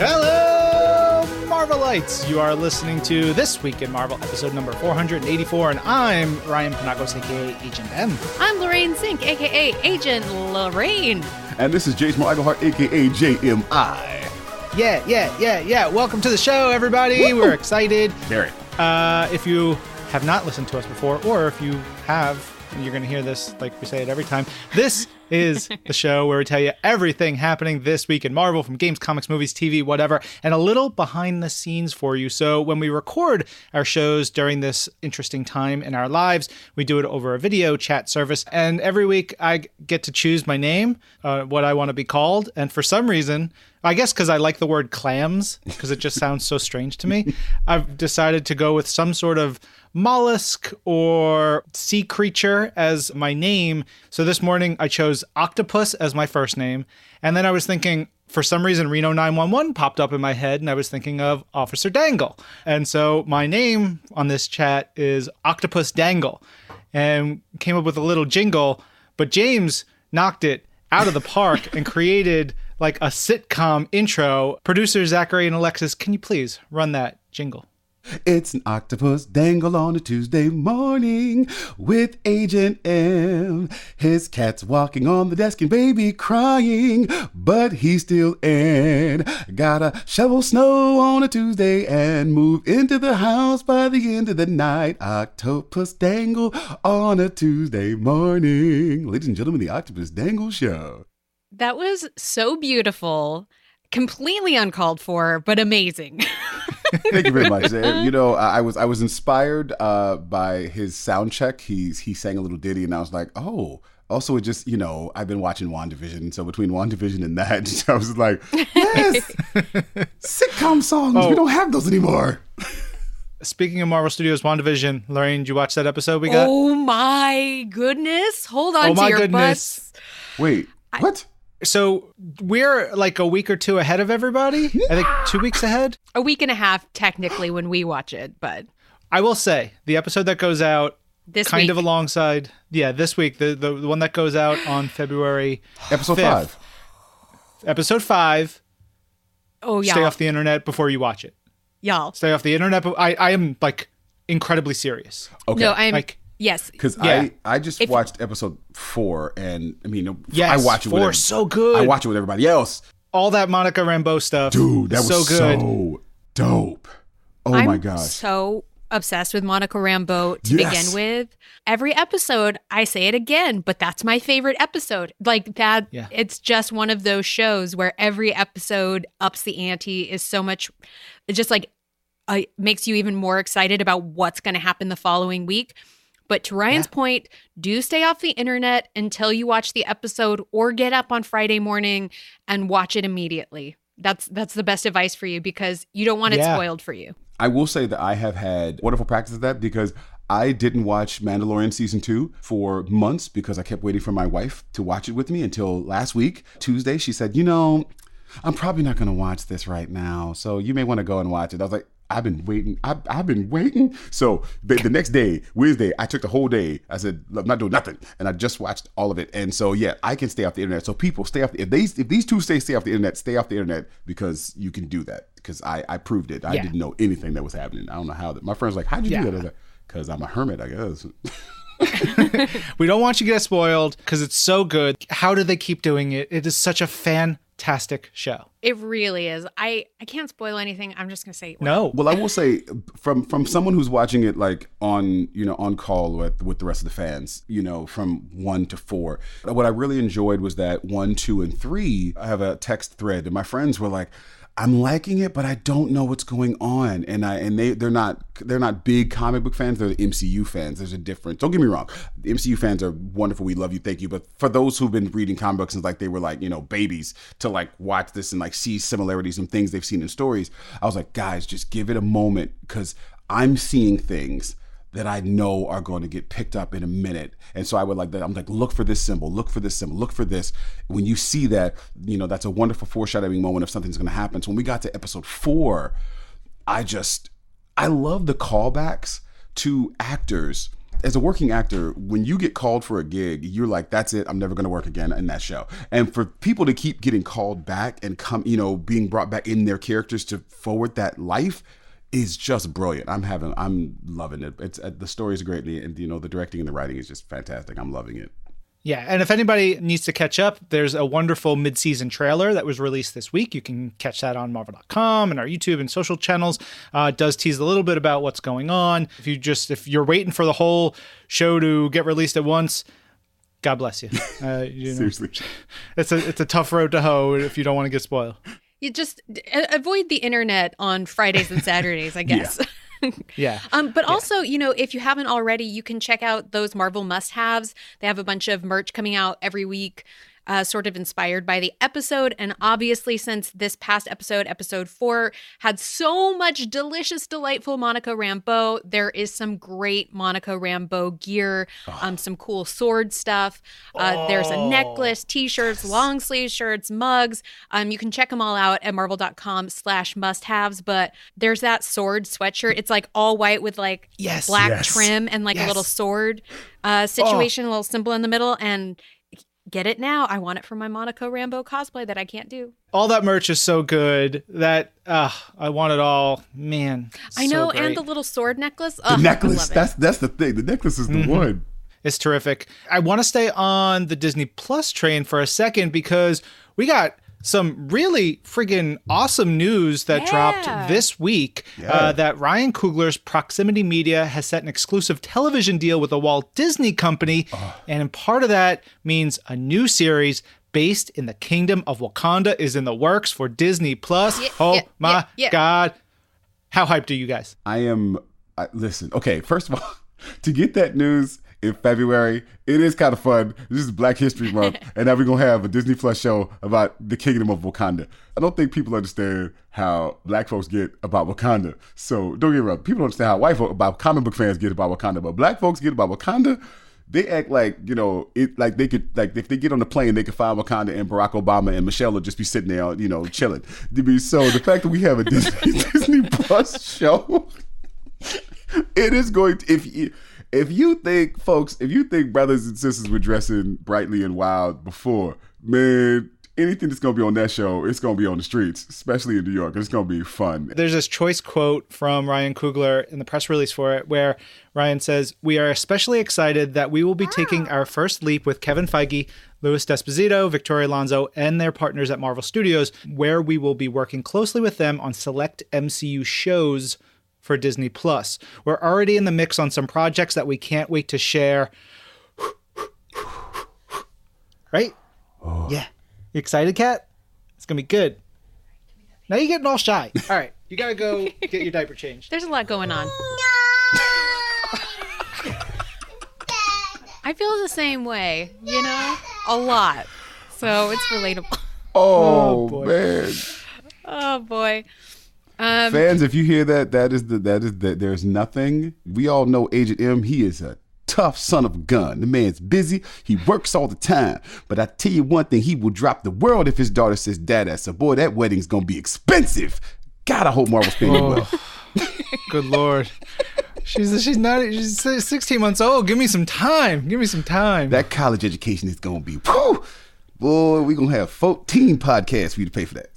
Hello, Marvelites! You are listening to This Week in Marvel, episode number 484, and I'm Ryan Panagos, a.k.a. Agent M. I'm Lorraine Cink, a.k.a. Agent Lorraine. And this is James Michael Hart, a.k.a. JMI. Yeah. Welcome to the show, everybody. Woo! We're excited. Very. If you have not listened to us before, or if you have, you're going to hear this like we say it every time, this is the show where we tell you everything happening this week in Marvel, from games, comics, movies, TV, whatever, and a little behind the scenes for you. So when we record our shows during this interesting time in our lives, we do it over a video chat service. And every week I get to choose my name, what I want to be called. And for some reason, I guess because I like the word clams, because it just sounds so strange to me, I've decided to go with some sort of mollusk or sea creature as my name. So this morning I chose octopus as my first name. And then I was thinking, for some reason, Reno 911 popped up in my head, and I was thinking of Officer Dangle. And so my name on this chat is Octopus Dangle, and came up with a little jingle. But James knocked it out of the park and created like a sitcom intro. Producer Zachary and Alexis, can you please run that jingle? It's an octopus dangle on a Tuesday morning with Agent M. His cat's walking on the desk and baby crying, but he's still in. Gotta shovel snow on a Tuesday and move into the house by the end of the night. Octopus dangle on a Tuesday morning. Ladies and gentlemen, the Octopus Dangle Show. That was so beautiful. Completely uncalled for, but amazing. Thank you very much. You know, I was inspired by his sound check. He sang a little ditty, and I was like, oh. Also, it just, you know, I've been watching WandaVision, so between WandaVision and that, I was like, yes, sitcom songs. Oh. We don't have those anymore. Speaking of Marvel Studios WandaVision, Lorraine, did you watch that episode we got? Oh my goodness! Hold on to your butts. Wait, what? So we're like a week or two ahead of everybody. I think 2 weeks ahead. A week and a half, technically, when we watch it. But I will say the episode that goes out this kind week. Of alongside. Yeah, this week. The one that goes out on February. Episode 5th. Episode 5. Oh, yeah. Stay off the internet before you watch it. Y'all. Stay off the internet. I am like incredibly serious. Okay. No, I'm like. Yes. Because yeah. I just watched episode 4, and I mean, yes, I watch it with everybody. So good. I watch it with everybody else. All that Monica Rambeau stuff. Dude, that was so good. So dope. Oh my gosh. I'm so obsessed with Monica Rambeau to begin with. Every episode, I say it again, but that's my favorite episode. Like that, It's just one of those shows where every episode ups the ante, is so much, just like it makes you even more excited about what's going to happen the following week. But to Ryan's point, do stay off the internet until you watch the episode, or get up on Friday morning and watch it immediately. That's the best advice for you, because you don't want it spoiled for you. I will say that I have had wonderful practice of that, because I didn't watch Mandalorian Season 2 for months because I kept waiting for my wife to watch it with me until last week, Tuesday. She said, you know, I'm probably not going to watch this right now, so you may want to go and watch it. I was like, I've been waiting. I've been waiting. So the next day, Wednesday, I took the whole day. I said, I'm not doing nothing. And I just watched all of it. And so, I can stay off the internet. So people, stay off. If these two stay off the internet, stay off the internet, because you can do that. Because I proved it. I didn't know anything that was happening. I don't know how. My friend's like, how'd you do that? I was like, because I'm a hermit, I guess. We don't want you to get spoiled because it's so good. How do they keep doing it? It is such a fantastic show. It really is. I can't spoil anything. I'm just gonna say no. Well, I will say from someone who's watching it like on, you know, on call with the rest of the fans, you know, from 1 to 4. What I really enjoyed was that 1, 2, and 3. I have a text thread, and my friends were like, I'm liking it, but I don't know what's going on. And they're not big comic book fans. They're the MCU fans. There's a difference. Don't get me wrong. The MCU fans are wonderful. We love you. Thank you. But for those who've been reading comic books since like they were like, you know, babies, to like watch this and like see similarities and things they've seen in stories, I was like, guys, just give it a moment, because I'm seeing things that I know are going to get picked up in a minute. And so I would like that. I'm like, look for this symbol, look for this symbol, look for this. When you see that, you know, that's a wonderful foreshadowing moment of something's going to happen. So when we got to episode 4, I love the callbacks to actors as a working actor, when you get called for a gig, you're like, that's it. I'm never going to work again in that show. And for people to keep getting called back and come, you know, being brought back in their characters to forward that life is just brilliant. I'm loving it. It's the story is great. And, you know, the directing and the writing is just fantastic. I'm loving it. Yeah, and if anybody needs to catch up, there's a wonderful mid-season trailer that was released this week. You can catch that on Marvel.com and our YouTube and social channels. It does tease a little bit about what's going on. If you're waiting for the whole show to get released at once, God bless you. You know, seriously, it's a tough road to hoe if you don't want to get spoiled. You just avoid the internet on Fridays and Saturdays, I guess. Yeah. Yeah. But also, you know, if you haven't already, you can check out those Marvel must-haves. They have a bunch of merch coming out every week, sort of inspired by the episode. And obviously, since this past episode, episode 4, had so much delicious, delightful Monica Rambeau, there is some great Monica Rambeau gear, some cool sword stuff. There's a necklace, t-shirts, long sleeve shirts, mugs. You can check them all out at marvel.com/must-haves. But there's that sword sweatshirt. It's like all white with like black trim and like a little sword situation, a little symbol in the middle. And get it now. I want it for my Monica Rambeau cosplay that I can't do. All that merch is so good that I want it all. Man, I know. So, and the little sword necklace. The necklace. That's the thing. The necklace is the one. It's terrific. I want to stay on the Disney Plus train for a second because we got some really friggin' awesome news that dropped this week that Ryan Coogler's Proximity Media has set an exclusive television deal with the Walt Disney Company. And part of that means a new series based in the kingdom of Wakanda is in the works for Disney Plus. God. How hyped are you guys? Listen, okay, first of all, to get that news in February, it is kind of fun. This is Black History Month, and now we're going to have a Disney Plus show about the kingdom of Wakanda. I don't think people understand how Black folks get about Wakanda. So don't get me wrong. People don't understand how white folk, about comic book fans, get about Wakanda. But Black folks get about Wakanda, they act like, you know, it like they could, like if they get on the plane, they could find Wakanda and Barack Obama and Michelle will just be sitting there, you know, chilling. So the fact that we have a Disney Plus show, it is going to... If you think brothers and sisters were dressing brightly and wild before, man, anything that's going to be on that show, it's going to be on the streets, especially in New York. It's going to be fun. There's this choice quote from Ryan Coogler in the press release for it where Ryan says, "We are especially excited that we will be taking our first leap with Kevin Feige, Luis Desposito, Victoria Alonso, and their partners at Marvel Studios, where we will be working closely with them on select MCU shows for Disney Plus. We're already in the mix on some projects that we can't wait to share." Right? Oh. Yeah. You excited, Kat? It's going to be good. Now you're getting all shy. All right. You got to go get your diaper changed. There's a lot going on. I feel the same way, you know? A lot. So it's relatable. Oh man. Oh, boy. Fans, if you hear that, that is that. There's nothing. We all know Agent M. He is a tough son of a gun. The man's busy. He works all the time. But I tell you one thing, he will drop the world if his daughter says, "Dad, that's a boy. That wedding's gonna be expensive." God, I hope Marvel spends money. Good Lord. She's 16 months old. Give me some time. That college education is gonna be. Whew, boy, we gonna have 14 podcasts for you to pay for that.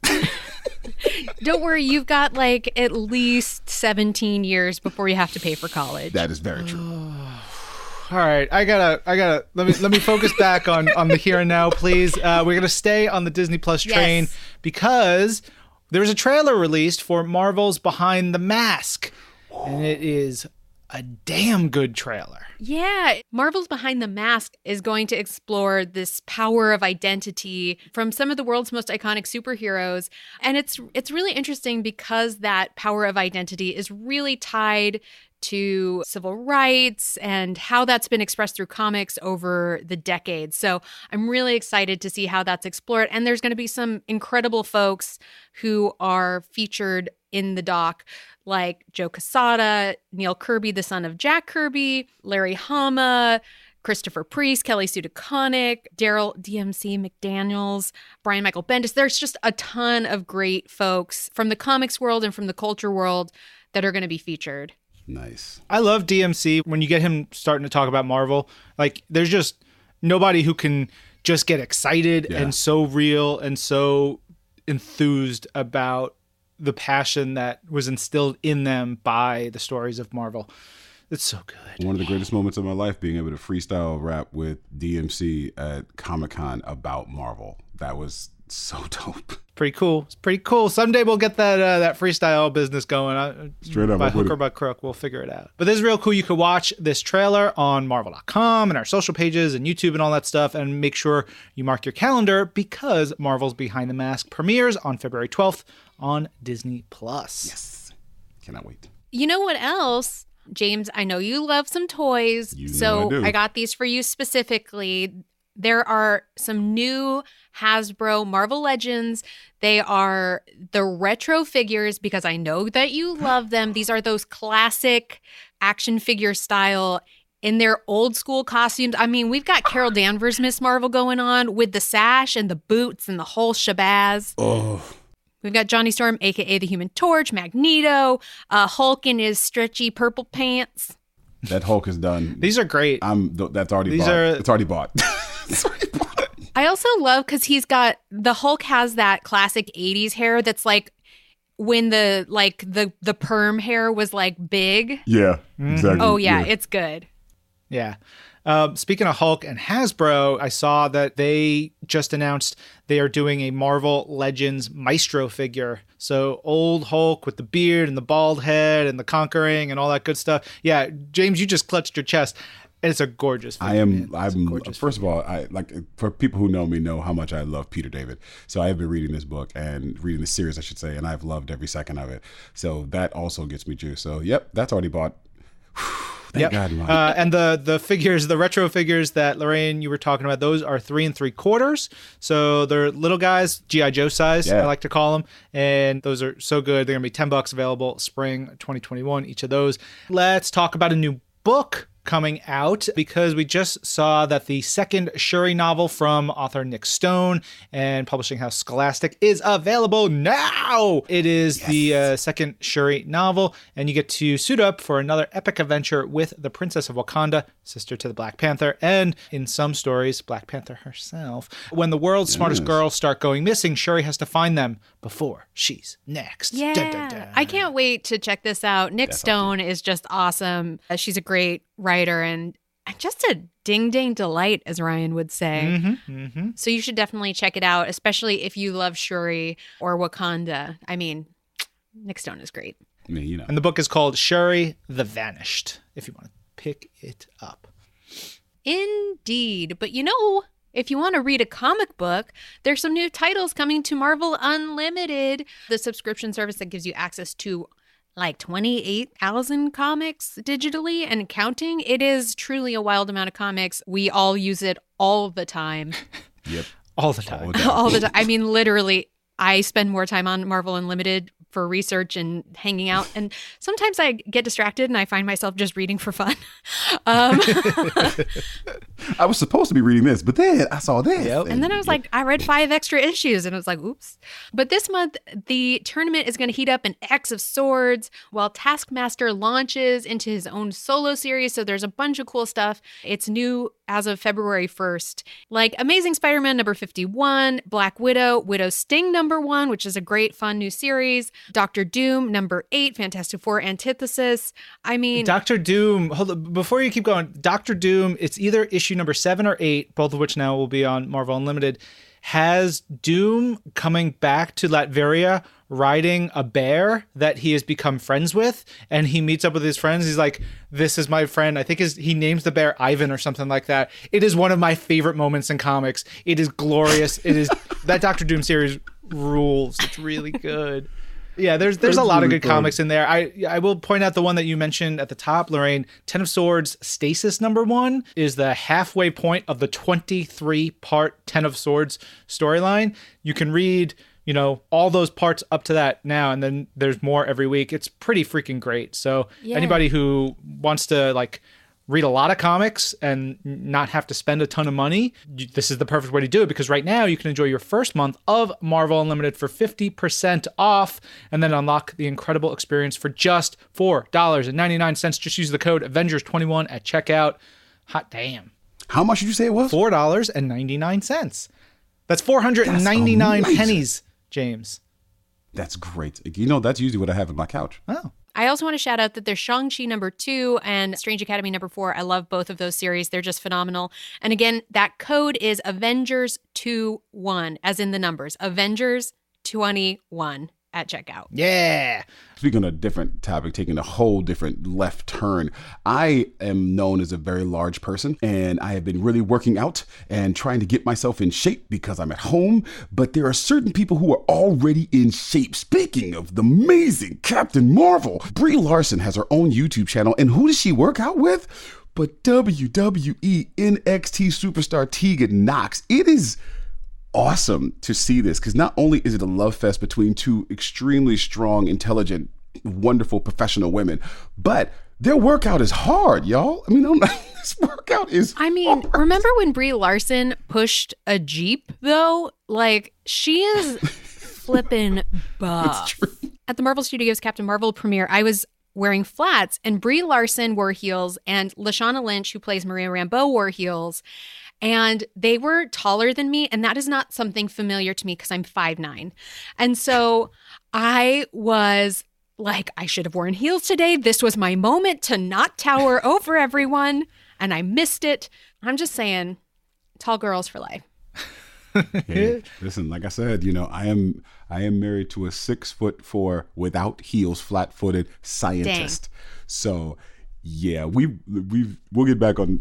Don't worry, you've got like at least 17 years before you have to pay for college. That is very true. All right, I gotta let me focus back on the here and now, please. We're gonna stay on the Disney Plus train because there's a trailer released for Marvel's Behind the Mask, and it is a damn good trailer. Yeah. Marvel's Behind the Mask is going to explore this power of identity from some of the world's most iconic superheroes. And it's really interesting because that power of identity is really tied to civil rights and how that's been expressed through comics over the decades. So I'm really excited to see how that's explored. And there's going to be some incredible folks who are featured in the doc, like Joe Quesada, Neil Kirby, the son of Jack Kirby, Larry Hama, Christopher Priest, Kelly Sue DeConnick, Daryl DMC McDaniels, Brian Michael Bendis. There's just a ton of great folks from the comics world and from the culture world that are going to be featured. Nice. I love DMC. When you get him starting to talk about Marvel, like, there's just nobody who can just get excited and so real and so enthused about the passion that was instilled in them by the stories of Marvel. It's so good. One of the greatest moments of my life, being able to freestyle rap with DMC at Comic-Con about Marvel. That was so dope. Pretty cool. It's pretty cool. Someday we'll get that freestyle business going. Straight up. By hook or by crook, we'll figure it out. But this is real cool. You can watch this trailer on Marvel.com and our social pages and YouTube and all that stuff. And make sure you mark your calendar, because Marvel's Behind the Mask premieres on February 12th on Disney+. Yes. Cannot wait. You know what else? James, I know you love some toys. I got these for you specifically. There are some new Hasbro Marvel Legends. They are the retro figures, because I know that you love them. These are those classic action figure style in their old school costumes. I mean, we've got Carol Danvers' Miss Marvel going on with the sash and the boots and the whole shabazz. Oh. We've got Johnny Storm, a.k.a. the Human Torch, Magneto, Hulk in his stretchy purple pants. That Hulk is done. These are great. It's already bought. I also love, because the Hulk has that classic 80s hair that's like when the perm hair was like big. Yeah, exactly. Oh, yeah, it's good. Yeah. Speaking of Hulk and Hasbro, I saw that they just announced they are doing a Marvel Legends Maestro figure. So old Hulk with the beard and the bald head and the conquering and all that good stuff. Yeah, James, you just clutched your chest. And it's a gorgeous figure. For people who know me, know how much I love Peter David. So I have been reading this book and reading the series, I should say, and I've loved every second of it. So that also gets me juiced. So, yep, that's already bought. Thank God, Mike. And the figures, the retro figures that Lorraine, you were talking about, those are 3 3/4. So they're little guys, G.I. Joe size, I like to call them. And those are so good. They're going to be $10 available spring 2021, each of those. Let's talk about a new book coming out, because we just saw that the second Shuri novel from author Nick Stone and publishing house Scholastic is available now. It is the second Shuri novel, and you get to suit up for another epic adventure with the Princess of Wakanda, sister to the Black Panther, and in some stories, Black Panther herself. When the world's smartest girls start going missing, Shuri has to find them before she's next. Yeah, I can't wait to check this out. Nick Stone is just awesome. She's a great writer and just a ding-dang delight, as Ryan would say. Mm-hmm, mm-hmm. So you should definitely check it out, especially if you love Shuri or Wakanda. I mean, Nick Stone is great. I mean, you know. And the book is called Shuri the Vanished, if you want to pick it up. Indeed. But you know, if you want to read a comic book, there's some new titles coming to Marvel Unlimited, the subscription service that gives you access to like 28,000 comics digitally and counting. It is truly a wild amount of comics. We all use it all the time. Yep. All the time. All the time. I mean, literally, I spend more time on Marvel Unlimited for research and hanging out. And sometimes I get distracted and I find myself just reading for fun. I was supposed to be reading this, but then I saw this. Yep. And then I was like, I read 5 extra issues and I was like, oops. But this month, the tournament is going to heat up an X of Swords while Taskmaster launches into his own solo series. So there's a bunch of cool stuff. It's new as of February 1st, like Amazing Spider-Man number 51, Black Widow, Widow Sting number 1, which is a great, fun new series, Doctor Doom number 8, Fantastic Four Antithesis. I mean, Doctor Doom, hold on, before you keep going, Doctor Doom, it's either issue number 7 or 8, both of which now will be on Marvel Unlimited, has Doom coming back to Latveria riding a bear that he has become friends with, and he meets up with his friends. He's like, this is my friend. I think he names the bear Ivan or something like that. It is one of my favorite moments in comics. It is glorious. It is that Doctor Doom series rules. It's really good. Yeah, there's a lot of good comics in there. I will point out the one that you mentioned at the top, Lorraine. Ten of Swords Stasis number 1 is the halfway point of the 23-part Ten of Swords storyline. You can read, you know, all those parts up to that now, and then there's more every week. It's pretty freaking great. So anybody who wants to like read a lot of comics and not have to spend a ton of money, this is the perfect way to do it, because right now you can enjoy your first month of Marvel Unlimited for 50% off and then unlock the incredible experience for just $4.99. Just use the code Avengers21 at checkout. Hot damn. How much did you say it was? $4.99. That's 499 pennies, James. That's great. You know, that's usually what I have on my couch. Oh. I also want to shout out that there's Shang-Chi #2 and Strange Academy #4. I love both of those series. They're just phenomenal. And again, that code is Avengers21, as in the numbers, Avengers21 at checkout. Yeah. Speaking on a different topic, taking a whole different left turn, I am known as a very large person, and I have been really working out and trying to get myself in shape because I'm at home, but there are certain people who are already in shape. Speaking of the amazing Captain Marvel, Brie Larson has her own YouTube channel, and who does she work out with? But WWE NXT superstar Tegan Knox. It is awesome to see this, because not only is it a love fest between two extremely strong, intelligent, wonderful professional women, but their workout is hard, y'all. I mean, this workout is hard. Remember when Brie Larson pushed a Jeep, though? Like, she is flipping buff. It's true. At the Marvel Studios Captain Marvel premiere, I was wearing flats, and Brie Larson wore heels, and Lashana Lynch, who plays Maria Rambeau, wore heels. And they were taller than me, and that is not something familiar to me because I'm 5'9". And so I was like, I should have worn heels today. This was my moment to not tower over everyone, and I missed it. I'm just saying, tall girls for life. Hey, listen, like I said, you know, I am married to a 6'4" without heels, flat-footed scientist. Dang. So. Yeah, we'll get back on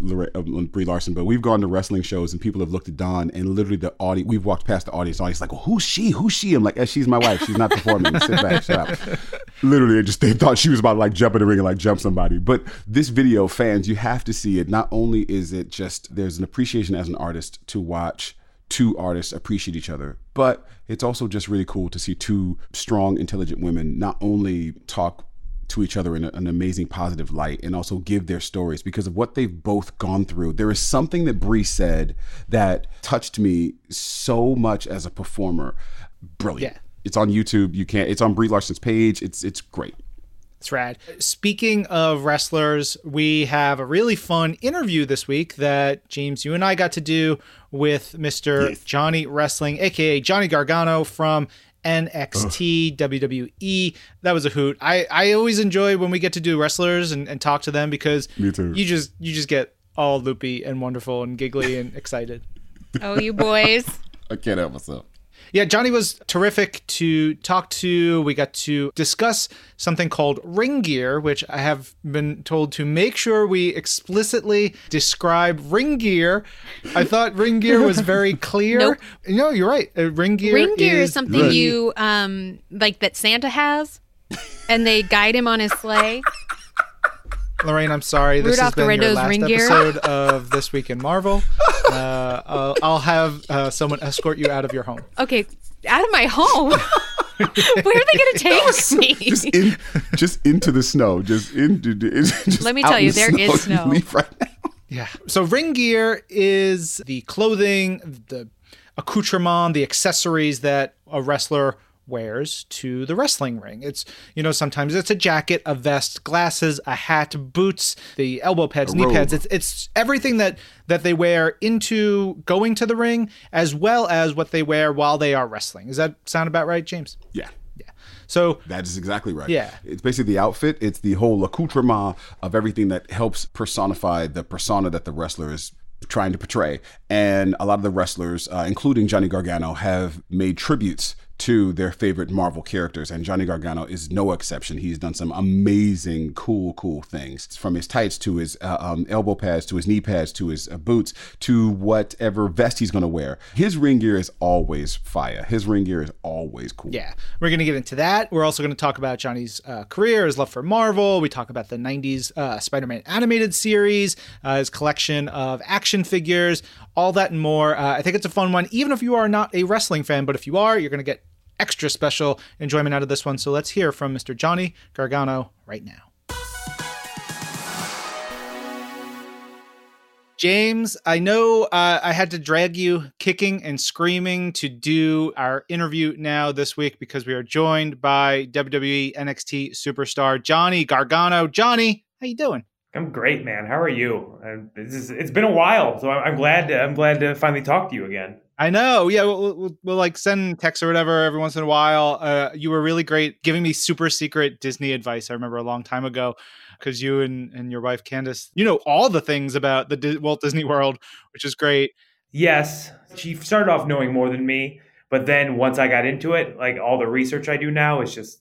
Brie Larson, but we've gone to wrestling shows and people have looked at Dawn, and literally we've walked past the audience. The audience is like, well, who's she? Who's she? I'm like, she's my wife. She's not performing. Sit back, shut up. Literally, they thought she was about to jump in the ring and jump somebody. But this video, fans, you have to see it. Not only is it just there's an appreciation as an artist to watch two artists appreciate each other, but it's also just really cool to see two strong, intelligent women not only talk to each other in an amazing positive light and also give their stories because of what they've both gone through. There is something that Brie said that touched me so much as a performer. Brilliant. Yeah. It's on YouTube. It's on Brie Larson's page. It's great. That's rad. Speaking of wrestlers, we have a really fun interview this week that, James, you and I got to do with Mr. Yes. Johnny Wrestling, aka Johnny Gargano from NXT, WWE. That was a hoot. I always enjoy when we get to do wrestlers and talk to them because you just get all loopy and wonderful and giggly and excited. Oh, you boys. I can't help myself. Yeah, Johnny was terrific to talk to. We got to discuss something called ring gear, which I have been told to make sure we explicitly describe ring gear. I thought ring gear was very clear. Nope. No, you're right. Ring gear is something right. You that Santa has, and they guide him on his sleigh. Lorraine, I'm sorry. This Rudolph has been your last episode of This Week in Marvel. I'll have someone escort you out of your home. Okay, out of my home? Where are they going to take me? Just into the snow. Let me tell you, there is snow. Leave right now. Yeah. So ring gear is the clothing, the accoutrement, the accessories that a wrestler wears to the wrestling ring. It's, sometimes it's a jacket, a vest, glasses, a hat, boots, the elbow pads, knee pads. It's everything that they wear into going to the ring, as well as what they wear while they are wrestling. Does that sound about right, James? Yeah. So that is exactly right. Yeah. It's basically the outfit. It's the whole accoutrement of everything that helps personify the persona that the wrestler is trying to portray. And a lot of the wrestlers, including Johnny Gargano, have made tributes to their favorite Marvel characters, and Johnny Gargano is no exception. He's done some amazing, cool things, from his tights to his elbow pads, to his knee pads, to his boots, to whatever vest he's going to wear. His ring gear is always fire. His ring gear is always cool. Yeah, we're going to get into that. We're also going to talk about Johnny's career, his love for Marvel. We talk about the 90s Spider-Man animated series, his collection of action figures, all that and more. I think it's a fun one, even if you are not a wrestling fan, but if you are, you're going to get extra special enjoyment out of this one. So let's hear from Mr. Johnny Gargano right now. James, I know I had to drag you kicking and screaming to do our interview now this week because we are joined by WWE NXT superstar Johnny Gargano. Johnny, how you doing? I'm great, man. How are you? It's been a while, so I'm glad to finally talk to you again. I know. Yeah, we'll like send texts or whatever every once in a while. You were really great giving me super secret Disney advice. I remember a long time ago because you and your wife, Candace, you know all the things about the Walt Disney World, which is great. Yes. She started off knowing more than me. But then once I got into it, like all the research I do now is just,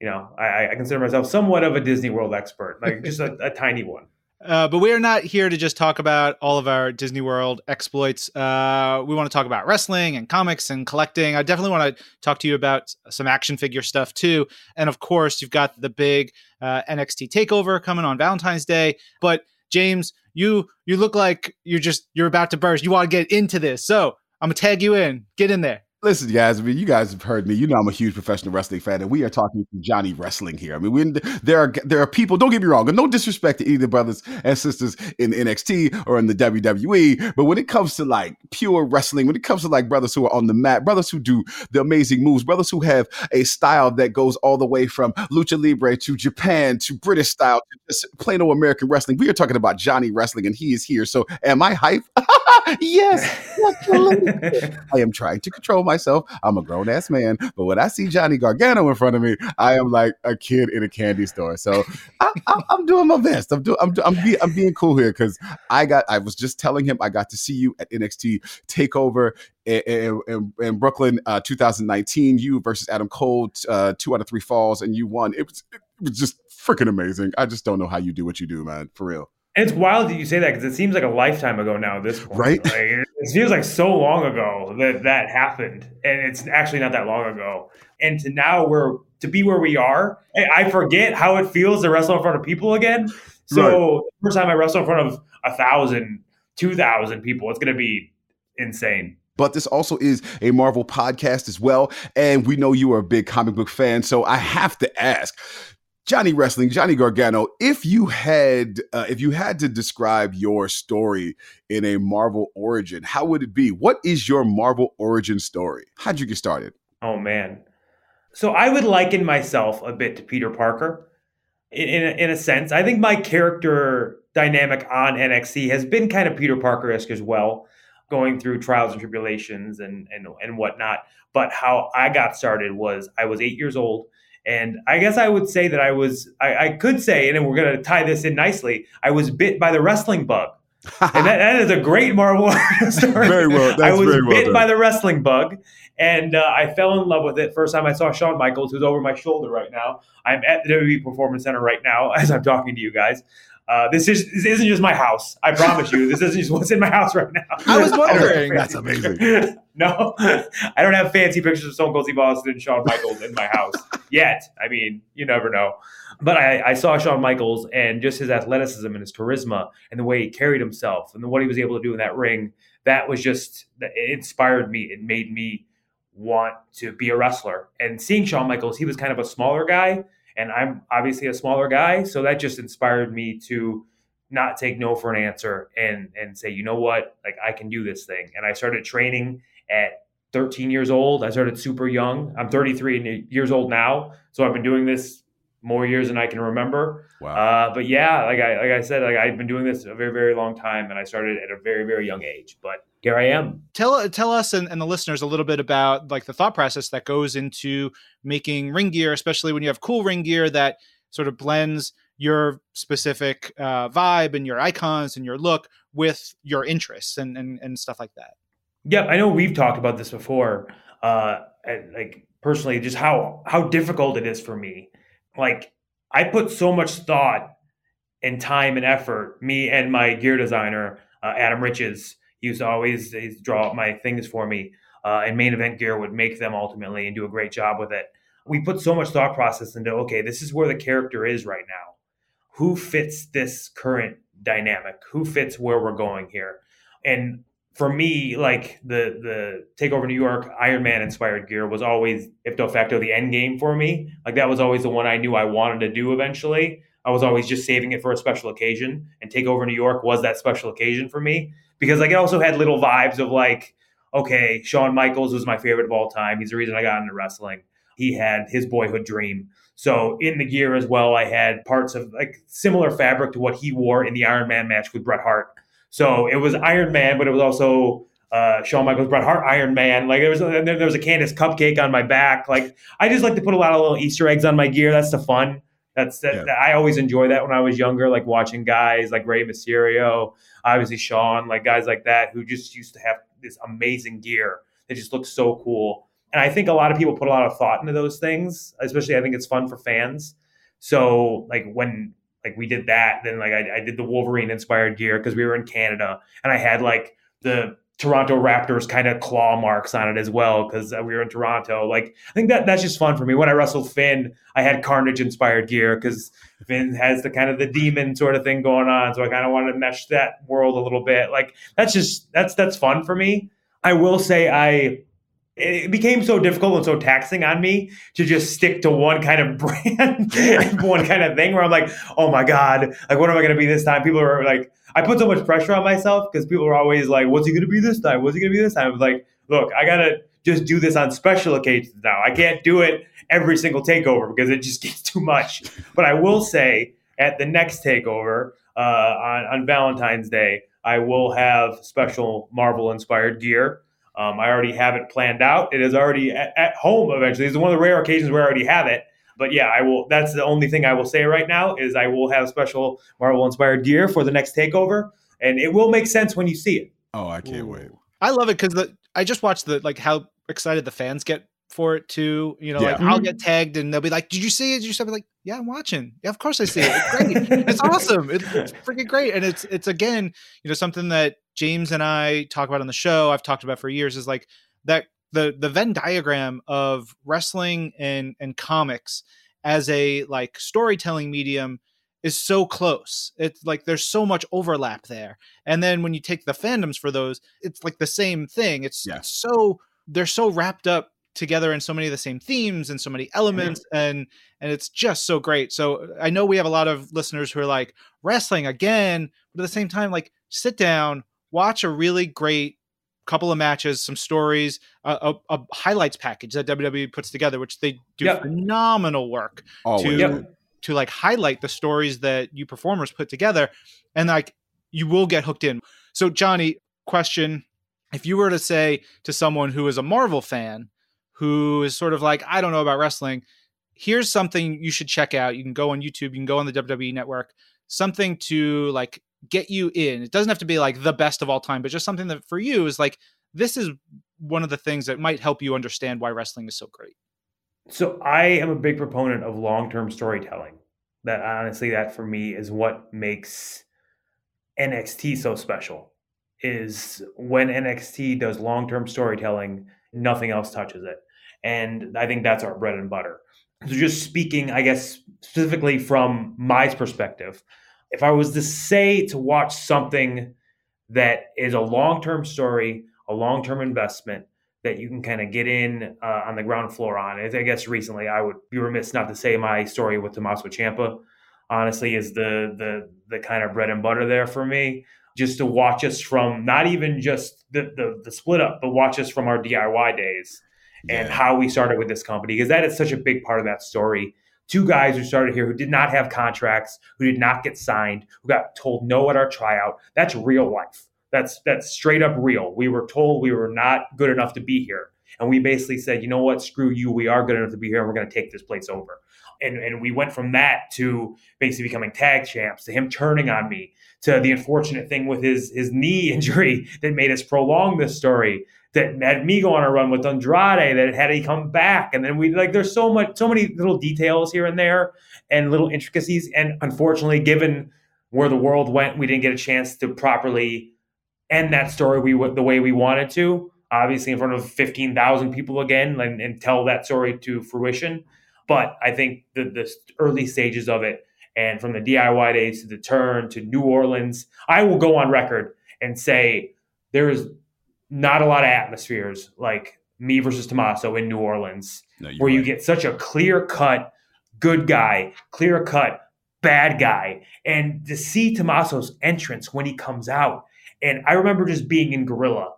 you know, I consider myself somewhat of a Disney World expert, like just a tiny one. But we are not here to just talk about all of our Disney World exploits. We want to talk about wrestling and comics and collecting. I definitely want to talk to you about some action figure stuff, too. And, of course, you've got the big NXT takeover coming on Valentine's Day. But, James, you look like you're about to burst. You want to get into this. So I'm going to tag you in. Get in there. Listen, guys, I mean, you guys have heard me. You know I'm a huge professional wrestling fan, and we are talking to Johnny Wrestling here. I mean, there are people, don't get me wrong, and no disrespect to either brothers and sisters in NXT or in the WWE, but when it comes to, like, pure wrestling, when it comes to, like, brothers who are on the mat, brothers who do the amazing moves, brothers who have a style that goes all the way from lucha libre to Japan to British style to just plain old American wrestling, we are talking about Johnny Wrestling, and he is here. So am I hype? Yes. I am trying to control myself. I'm a grown-ass man, but when I see Johnny Gargano in front of me, I am like a kid in a candy store. So I'm doing my best. I'm being cool here because I was just telling him I got to see you at NXT TakeOver in Brooklyn 2019, you versus Adam Cole, 2 out of 3 falls, and you won. It was just freaking amazing. I just don't know how you do what you do, man, for real. And it's wild that you say that because it seems like a lifetime ago now at this point. Right? Like, it feels like so long ago that happened. And it's actually not that long ago. And to now to be where we are, I forget how it feels to wrestle in front of people again. So right. The first time I wrestle in front of 1,000, 2,000 people, it's going to be insane. But this also is a Marvel podcast as well. And we know you are a big comic book fan. So I have to ask, Johnny Wrestling, Johnny Gargano, if you had to describe your story in a Marvel origin, how would it be? What is your Marvel origin story? How'd you get started? Oh, man. So I would liken myself a bit to Peter Parker in a sense. I think my character dynamic on NXT has been kind of Peter Parker-esque as well, going through trials and tribulations and whatnot. But how I got started was I was 8 years old. And I guess I would say that I could say, and then we're going to tie this in nicely, I was bit by the wrestling bug. And that is a great Marvel story. Very well. That's I was bit by the wrestling bug, and I fell in love with it. First time I saw Shawn Michaels, who's over my shoulder right now. I'm at the WWE Performance Center right now as I'm talking to you guys. This isn't just my house. I promise you, this isn't just what's in my house right now. I was wondering. That's amazing. No, I don't have fancy pictures of Stone Cold Steve Austin and Shawn Michaels in my house yet. I mean, you never know. But I saw Shawn Michaels and just his athleticism and his charisma and the way he carried himself and what he was able to do in that ring. That was just, it inspired me. It made me want to be a wrestler. And seeing Shawn Michaels, he was kind of a smaller guy. And I'm obviously a smaller guy, so that just inspired me to not take no for an answer and say, you know what, like I can do this thing. And I started training at 13 years old. I started super young. I'm 33 years old now, so I've been doing this more years than I can remember. Wow. But yeah, like I said, I've been doing this a very, very long time, and I started at a very, very young age. But here I am. Tell us and the listeners a little bit about like the thought process that goes into making ring gear, especially when you have cool ring gear that sort of blends your specific vibe and your icons and your look with your interests and stuff like that. Yeah, I know we've talked about this before. Like personally, just how difficult it is for me. Like I put so much thought and time and effort. Me and my gear designer, Adam Riches. He used to always draw up my things for me, and Main Event Gear would make them ultimately and do a great job with it. We put so much thought process into, okay, this is where the character is right now. Who fits this current dynamic? Who fits where we're going here? And for me, like the TakeOver New York Iron Man inspired gear was always, if de facto, the end game for me. Like that was always the one I knew I wanted to do eventually. I was always just saving it for a special occasion, and TakeOver New York was that special occasion for me, because like it also had little vibes of like, okay, Shawn Michaels was my favorite of all time. He's the reason I got into wrestling. He had his boyhood dream. So in the gear as well, I had parts of like similar fabric to what he wore in the Iron Man match with Bret Hart. So it was Iron Man, but it was also Shawn Michaels, Bret Hart, Iron Man. Like there was a Candace cupcake on my back. Like I just like to put a lot of little Easter eggs on my gear. That's the fun. I always enjoy that when I was younger, like watching guys like Rey Mysterio, obviously Shawn, like guys like that who just used to have this amazing gear that just looked so cool. And I think a lot of people put a lot of thought into those things, especially I think it's fun for fans. So like when like we did that, then like I did the Wolverine inspired gear because we were in Canada, and I had like the Toronto Raptors kind of claw marks on it as well because we were in Toronto. Like I think that's just fun for me. When I wrestled Finn, I had Carnage inspired gear because Finn has the kind of the demon sort of thing going on. So I kind of wanted to mesh that world a little bit. Like that's fun for me. I will say it became so difficult and so taxing on me to just stick to one kind of brand and one kind of thing where I'm like, oh my God, like what am I going to be this time? People are like, I put so much pressure on myself because people are always like, what's he going to be this time? What's he going to be this time? I was like, look, I got to just do this on special occasions now. I can't do it every single takeover because it just gets too much. But I will say at the next takeover on Valentine's Day, I will have special Marvel inspired gear. I already have it planned out. It is already at home eventually. It's one of the rare occasions where I already have it. But yeah, I will. That's the only thing I will say right now is I will have special Marvel-inspired gear for the next takeover, and it will make sense when you see it. Oh, I can't wait! I love it because I just watched how excited the fans get for it too. You know, yeah. I'll get tagged and they'll be like, "Did you see it?" Did you see? Be like, "Yeah, I'm watching. Yeah, of course I see it. It's great. It's awesome. It's freaking great." And it's again, you know, something that James and I talk about on the show, I've talked about for years, is like that the Venn diagram of wrestling and comics as a like storytelling medium is so close. It's like there's so much overlap there. And then when you take the fandoms for those, it's like the same thing. It's so they're so wrapped up together in so many of the same themes and so many elements, and it's just so great. So I know we have a lot of listeners who are like, wrestling again, but at the same time, like sit down, watch a really great couple of matches, some stories, a highlights package that WWE puts together, which they do phenomenal work to like highlight the stories that you performers put together, and like you will get hooked in. So Johnny, question: if you were to say to someone who is a Marvel fan who is sort of like, I don't know about wrestling, here's something you should check out. You can go on YouTube, you can go on the WWE Network, something to like get you in. It doesn't have to be like the best of all time, but just something that for you is like, this is one of the things that might help you understand why wrestling is so great. So I am a big proponent of long-term storytelling. That honestly, that for me is what makes NXT so special, is when NXT does long-term storytelling, nothing else touches it. And I think that's our bread and butter. So just speaking, I guess, specifically from my perspective, if I was to say to watch something that is a long-term story, a long-term investment that you can kind of get in on the ground floor on, I guess recently I would be remiss not to say my story with Tommaso Ciampa, honestly, is the kind of bread and butter there for me. Just to watch us from not even just the split up, but watch us from our DIY days and how we started with this company, because that is such a big part of that story. Two guys who started here who did not have contracts, who did not get signed, who got told no at our tryout. That's real life. That's straight up real. We were told we were not good enough to be here. And we basically said, you know what, screw you. We are good enough to be here, and we're going to take this place over. And we went from that to basically becoming tag champs, to him turning on me, to the unfortunate thing with his knee injury that made us prolong this story, that had me go on a run with Andrade, that had he come back. And then we there's so many little details here and there and little intricacies. And unfortunately, given where the world went, we didn't get a chance to properly end that story the way we wanted to, obviously in front of 15,000 people again and tell that story to fruition. But I think the early stages of it, and from the DIY days to the turn to New Orleans, I will go on record and say there is not a lot of atmospheres like me versus Tommaso in New Orleans, where you get such a clear-cut good guy, clear-cut bad guy, and to see Tommaso's entrance when he comes out. And I remember just being in Gorilla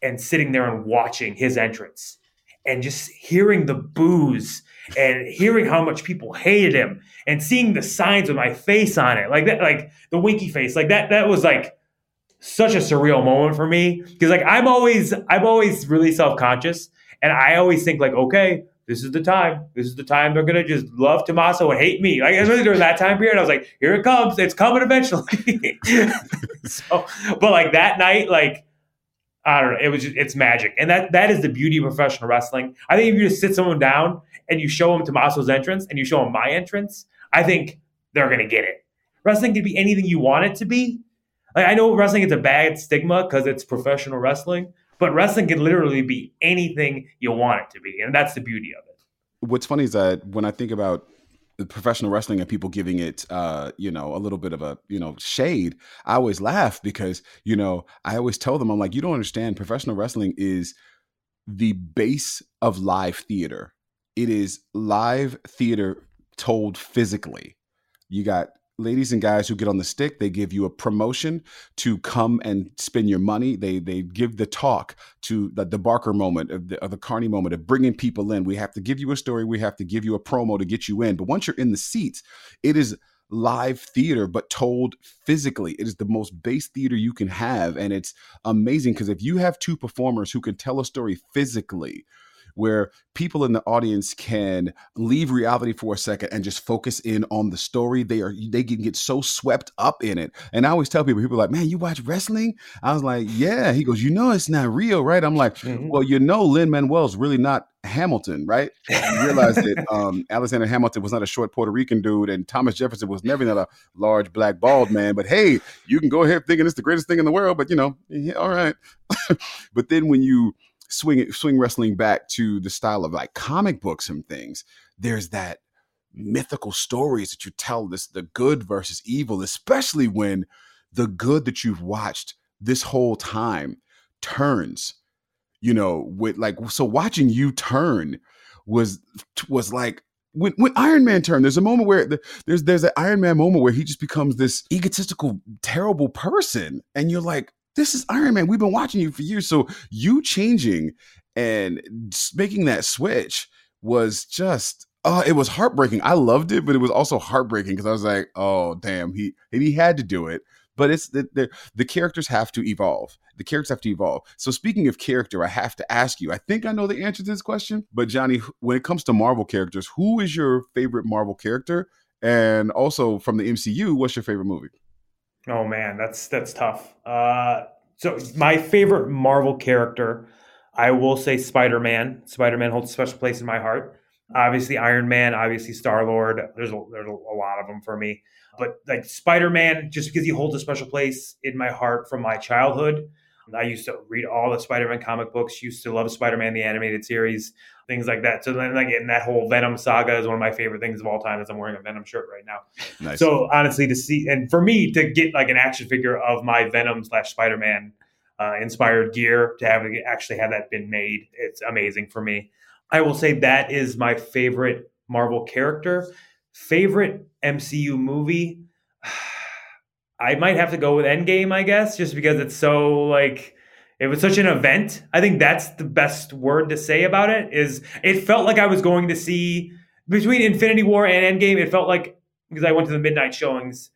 and sitting there and watching his entrance and just hearing the boos and hearing how much people hated him and seeing the signs with my face on it, like that, like the winky face, like that was like such a surreal moment for me. Because like I'm always really self-conscious, and I always think like, okay, this is the time they're gonna just love Tommaso and hate me. Like, especially during that time period, I was like, here it comes, it's coming eventually. So, but like that night, like, I don't know, it was just, it's magic. And that is the beauty of professional wrestling. I think if you just sit someone down and you show them Tommaso's entrance and you show them my entrance, I think they're gonna get it. Wrestling can be anything you want it to be. Like, I know wrestling gets a bad stigma because it's professional wrestling, but wrestling can literally be anything you want it to be. And that's the beauty of it. What's funny is that when I think about professional wrestling and people giving it, a little bit of a, shade, I always laugh because, I always tell them, I'm like, you don't understand. Professional wrestling is the base of live theater. It is live theater told physically. You got ladies and guys who get on the stick, they give you a promotion to come and spend your money. They give the talk to the Barker moment, of the Carney moment, of bringing people in. We have to give you a story. We have to give you a promo to get you in. But once you're in the seats, it is live theater, but told physically. It is the most base theater you can have. And it's amazing because if you have two performers who can tell a story physically, where people in the audience can leave reality for a second and just focus in on the story. They can get so swept up in it. And I always tell people are like, man, you watch wrestling? I was like, yeah. He goes, it's not real, right? I'm like, well, Lin-Manuel's really not Hamilton, right? You realize that Alexander Hamilton was not a short Puerto Rican dude, and Thomas Jefferson was never not a large black bald man. But hey, you can go ahead thinking it's the greatest thing in the world, but yeah, all right. But then when you swing wrestling back to the style of like comic books and things, there's that mythical stories that you tell, this the good versus evil, especially when the good that you've watched this whole time turns, with like, so watching you turn was like, when Iron Man turned, there's a moment where there's an Iron Man moment where he just becomes this egotistical, terrible person. And you're like, this is Iron Man. We've been watching you for years. So you changing and making that switch was just, it was heartbreaking. I loved it, but it was also heartbreaking because I was like, oh, damn, he had to do it. But it's the characters have to evolve. The characters have to evolve. So speaking of character, I have to ask you, I think I know the answer to this question, but Johnny, when it comes to Marvel characters, who is your favorite Marvel character? And also from the MCU, what's your favorite movie? Oh man, that's tough. So my favorite Marvel character, I will say Spider-Man. Spider-Man holds a special place in my heart. Obviously Iron Man, obviously Star-Lord. There's a lot of them for me. But like Spider-Man, just because he holds a special place in my heart from my childhood. I used to read all the Spider-Man comic books, used to love Spider-Man the animated series, things like that. So then like in that whole Venom saga is one of my favorite things of all time, as I'm wearing a Venom shirt right now. Nice. So honestly, to see, and for me to get like an action figure of my Venom / Spider-Man inspired gear, to have actually have that been made, it's amazing for me. I will say that is my favorite Marvel character. Favorite MCU movie, I might have to go with Endgame, I guess, just because it's so like, it was such an event. I think that's the best word to say about it, is it felt like I was going to see, between Infinity War and Endgame, it felt like, because I went to the midnight showings,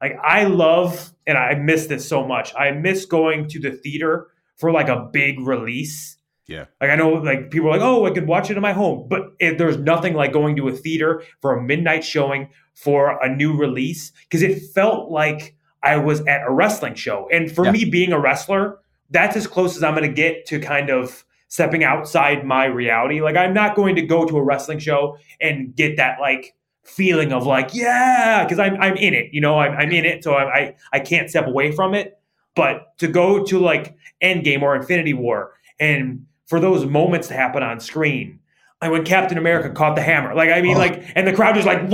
like I love, and I miss this so much, I miss going to the theater for like a big release. Yeah. Like I know like people are like, oh, I could watch it in my home, but there's nothing like going to a theater for a midnight showing for a new release, because it felt like I was at a wrestling show. And for me, being a wrestler, that's as close as I'm going to get to kind of stepping outside my reality. Like I'm not going to go to a wrestling show and get that like feeling of like, yeah, because I'm in it, I'm in it. So I can't step away from it. But to go to like Endgame or Infinity War and for those moments to happen on screen, and when Captain America caught the hammer, like, I mean, like, and the crowd just like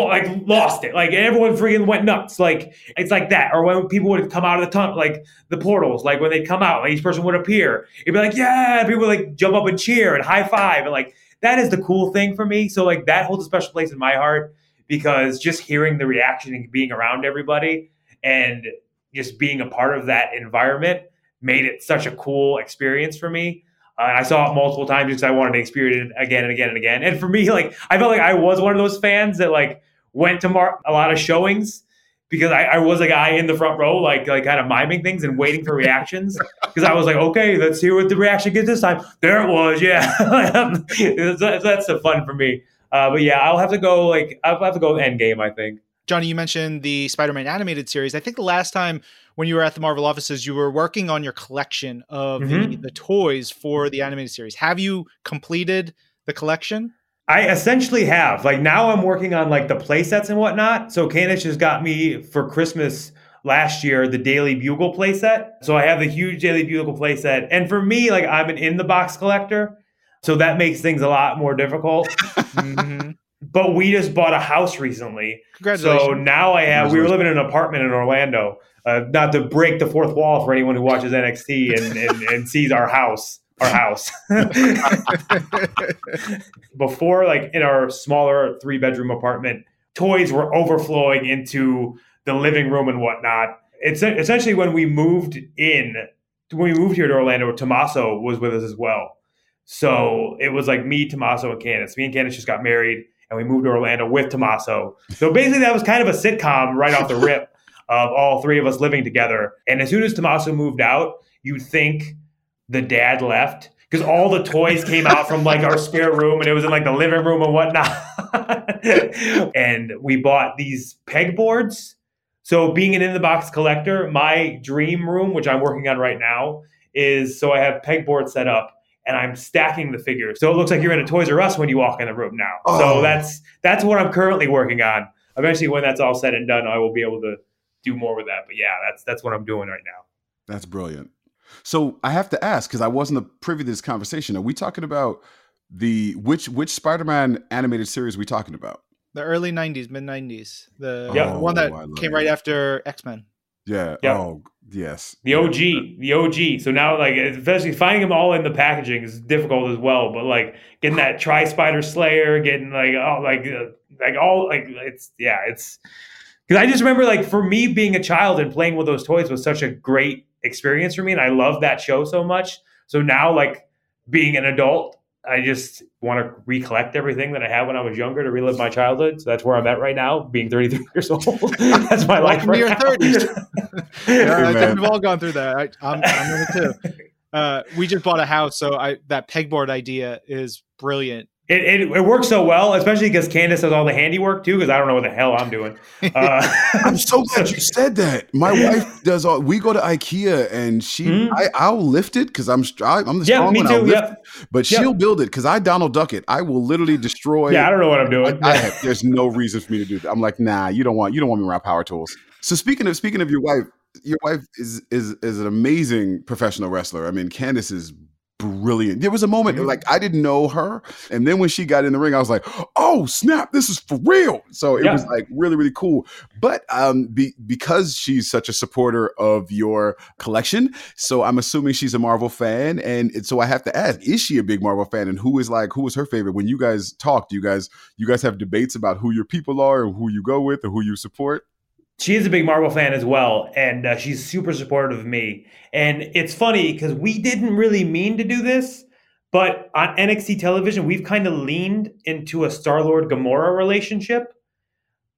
lost it. Like everyone freaking went nuts. Like, it's like that. Or when people would come out of the tunnel, like the portals, like when they'd come out, like each person would appear. It'd be like, yeah, people would like jump up and cheer and high five. And like, that is the cool thing for me. So like that holds a special place in my heart. because just hearing the reaction and being around everybody and just being a part of that environment made it such a cool experience for me. I saw it multiple times because I wanted to experience it again and again and again. And for me, like, I felt like I was one of those fans that like went to a lot of showings because I was a guy in the front row, like kind of miming things and waiting for reactions. Because I was like, okay, let's hear what the reaction gets this time. There it was, yeah. That's the fun for me. But yeah, I'll have to go Endgame, I think. Johnny, you mentioned the Spider-Man animated series. I think the last time when you were at the Marvel offices, you were working on your collection of the toys for the animated series. Have you completed the collection? I essentially have. Like, now I'm working on like the play sets and whatnot. So Candace just got me for Christmas last year, the Daily Bugle play set. So I have the huge Daily Bugle play set. And for me, like, I'm an in-the-box collector. So that makes things a lot more difficult. But we just bought a house recently. Congratulations. So now we were living in an apartment in Orlando. Not to break the fourth wall for anyone who watches NXT and sees our house. Before, like in our smaller 3-bedroom apartment, toys were overflowing into the living room and whatnot. It's essentially when we moved here to Orlando, Tommaso was with us as well. So it was like me, Tommaso, and Candace. Me and Candace just got married. And we moved to Orlando with Tommaso. So basically that was kind of a sitcom right off the rip of all three of us living together. And as soon as Tommaso moved out, you'd think the dad left because all the toys came out from like our spare room and it was in like the living room and whatnot. And we bought these pegboards. So being an in-the-box collector, my dream room, which I'm working on right now, is so I have pegboards set up. And I'm stacking the figures. So it looks like you're in a Toys R Us when you walk in the room now. Oh. So that's what I'm currently working on. Eventually, when that's all said and done, I will be able to do more with that. But yeah, that's what I'm doing right now. That's brilliant. So I have to ask, because I wasn't privy to this conversation. Are we talking about which Spider-Man animated series are we talking about? The early 90s, mid-90s. The one that came right after X-Men. Yeah. Yep. Oh, yes. The OG. So now, like, especially finding them all in the packaging is difficult as well. But like getting that Tri-Spider Slayer, getting it's because I just remember, like, for me being a child and playing with those toys was such a great experience for me, and I love that show so much. So now, like, being an adult, I just want to recollect everything that I had when I was younger to relive my childhood. So that's where I'm at right now, being 33 years old. That's my life right now. 30s. Yeah, I think we've all gone through that. I'm in it too. We just bought a house, so that pegboard idea is brilliant. It works so well, especially because Candace does all the handiwork too, because I don't know what the hell I'm doing. I'm so glad you said that. My wife does all. We go to IKEA and she, I'll lift it because I'm the strong one. Me too. Yep. But she'll build it because I Donald Duck it. I will literally destroy. Yeah, I don't know what I'm doing. There's no reason for me to do that. I'm like, nah, you don't want me around power tools. So speaking of your wife is an amazing professional wrestler. I mean, Candace is brilliant. There was a moment like I didn't know her, and then when she got in the ring I was like, oh snap, this is for real. So it was like really, really cool. But because she's such a supporter of your collection, so I'm assuming she's a Marvel fan, and so I have to ask, is she a big Marvel fan, and who is her favorite? When you guys talk, do you guys have debates about who your people are and who you go with and who you support? She is a big Marvel fan as well, and she's super supportive of me. And it's funny because we didn't really mean to do this, but on NXT television, we've kind of leaned into a Star-Lord Gamora relationship.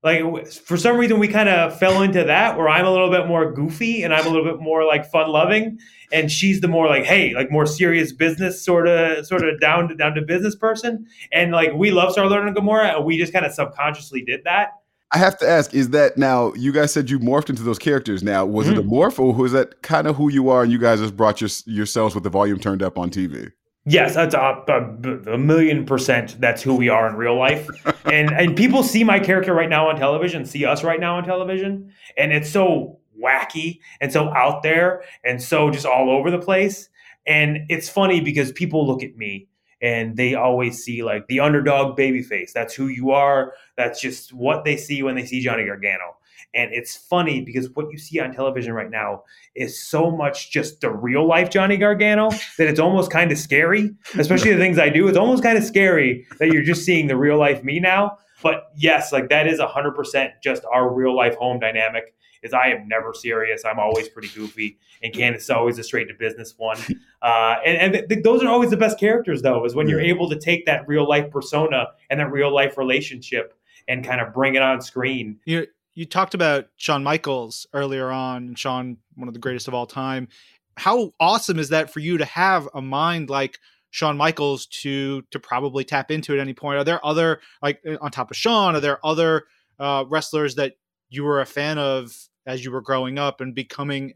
Like, for some reason, we kind of fell into that, where I'm a little bit more goofy and I'm a little bit more like fun-loving, and she's the more like, hey, like more serious business sort of down to business person. And like we love Star-Lord and Gamora, and we just kind of subconsciously did that. I have to ask, is that now, you guys said you morphed into those characters now. Was it a morph, or was that kind of who you are and you guys just brought yourselves with the volume turned up on TV? Yes, that's a 1,000,000% that's who we are in real life. and people see my character right now on television, see us right now on television, and it's so wacky and so out there and so just all over the place. And it's funny because people look at me and they always see like the underdog babyface. That's who you are. That's just what they see when they see Johnny Gargano. And it's funny because what you see on television right now is so much just the real life Johnny Gargano that it's almost kind of scary, especially the things I do. It's almost kind of scary that you're just seeing the real life me now. But yes, like that is 100% just our real life home dynamic is I am never serious. I'm always pretty goofy. And Candace is always a straight to business one. And those are always the best characters, though, is when you're able to take that real life persona and that real life relationship and kind of bring it on screen. You talked about Shawn Michaels earlier on, and Shawn, one of the greatest of all time. How awesome is that for you to have a mind like Shawn Michaels to probably tap into at any point? Are there other, like on top of Shawn, are there other wrestlers that you were a fan of as you were growing up and becoming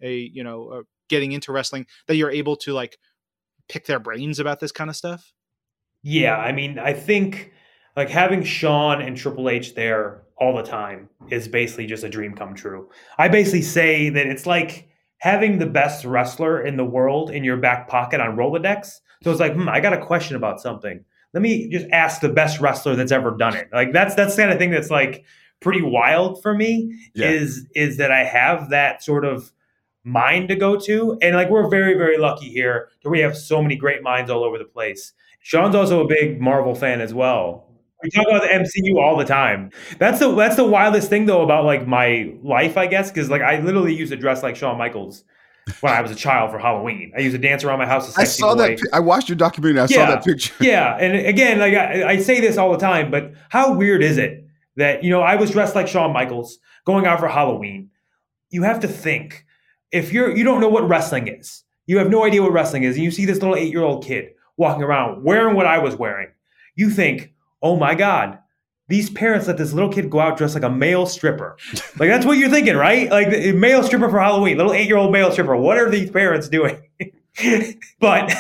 getting into wrestling that you're able to like pick their brains about this kind of stuff? Yeah. I mean, I think like having Shawn and Triple H there all the time is basically just a dream come true. I basically say that it's like having the best wrestler in the world in your back pocket on Rolodex. So it's like, I got a question about something. Let me just ask the best wrestler that's ever done it. Like that's the kind of thing that's like pretty wild for me is that I have that sort of mind to go to. And like, we're very, very lucky here that we have so many great minds all over the place. Sean's also a big Marvel fan as well. We talk about the MCU all the time. That's the wildest thing, though, about like my life, I guess, because like I literally used to dress like Shawn Michaels when I was a child for Halloween. I used to dance around my house. I saw that. I watched your documentary. I saw that picture. Yeah, and again, like I say this all the time, but how weird is it that I was dressed like Shawn Michaels going out for Halloween? You have to think if you don't know what wrestling is. You have no idea what wrestling is, and you see this little 8-year-old kid walking around wearing what I was wearing. You think, oh my God, these parents let this little kid go out dressed like a male stripper. Like, that's what you're thinking, right? Like, male stripper for Halloween, little 8-year-old male stripper. What are these parents doing? But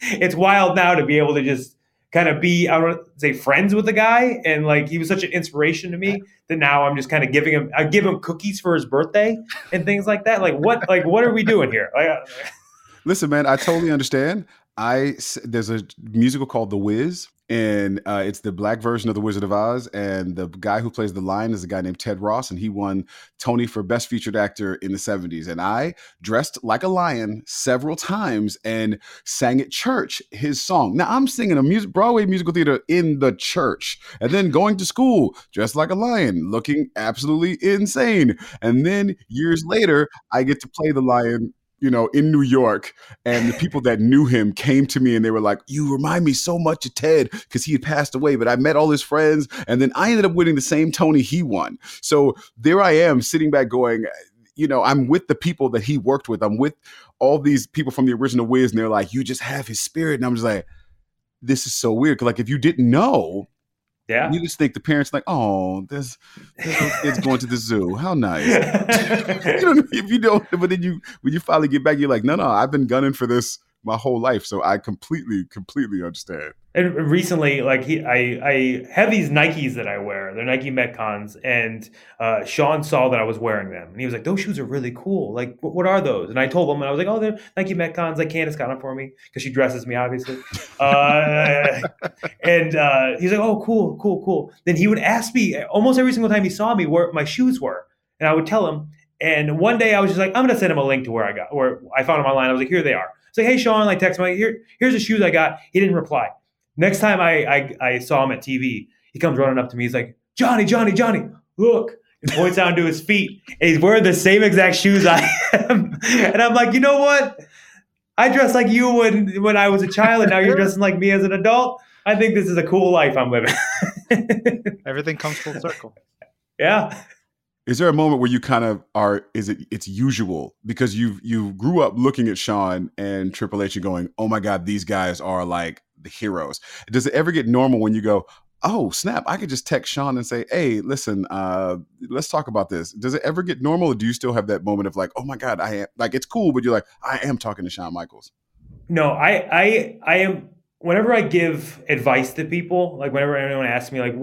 it's wild now to be able to just kind of be, I don't say friends with the guy. And like, he was such an inspiration to me that now I'm just kind of I give him cookies for his birthday and things like that. Like, what are we doing here? Listen, man, I totally understand. There's a musical called The Wiz. And it's the black version of The Wizard of Oz. And the guy who plays the lion is a guy named Ted Ross. And he won Tony for Best Featured Actor in the 70s. And I dressed like a lion several times and sang at church his song. Now, I'm singing a Broadway musical theater in the church. And then going to school dressed like a lion, looking absolutely insane. And then years later, I get to play the lion in New York, and the people that knew him came to me and they were like, you remind me so much of Ted, because he had passed away, but I met all his friends. And then I ended up winning the same Tony he won. So there I am sitting back going, I'm with the people that he worked with. I'm with all these people from the original Wiz, and they're like, you just have his spirit. And I'm just like, this is so weird. Like, if you didn't know, yeah, you just think the parents like, oh, this kid's going to the zoo. How nice! When you finally get back, you're like, no, I've been gunning for this my whole life, so I completely understand. And recently, like I have these Nikes that I wear. They're Nike Metcons, and Sean saw that I was wearing them, and he was like, "Those shoes are really cool. Like, what are those?" And I told him, and I was like, "Oh, they're Nike Metcons. Like Candace got them for me because she dresses me, obviously." And he's like, "Oh, cool." Then he would ask me almost every single time he saw me where my shoes were, and I would tell him. And one day I was just like, I'm gonna send him a link to where I found them online. I was like, "Here they are." So hey, Sean, like text him, like, here's the shoes I got. He didn't reply. Next time I saw him at TV, he comes running up to me. He's like, Johnny, look. And points down to his feet. And he's wearing the same exact shoes I am. And I'm like, you know what? I dressed like you when I was a child, and now you're dressing like me as an adult. I think this is a cool life I'm living. Everything comes full circle. Yeah. Is there a moment where you kind of are, it's usual because you grew up looking at Shawn and Triple H and going, oh my God, these guys are like the heroes. Does it ever get normal when you go, oh snap, I could just text Shawn and say, hey, listen, let's talk about this. Does it ever get normal? Or do you still have that moment of like, oh my God, I am like, it's cool, but you're like, I am talking to Shawn Michaels. No, I am. Whenever I give advice to people, like whenever anyone asks me like,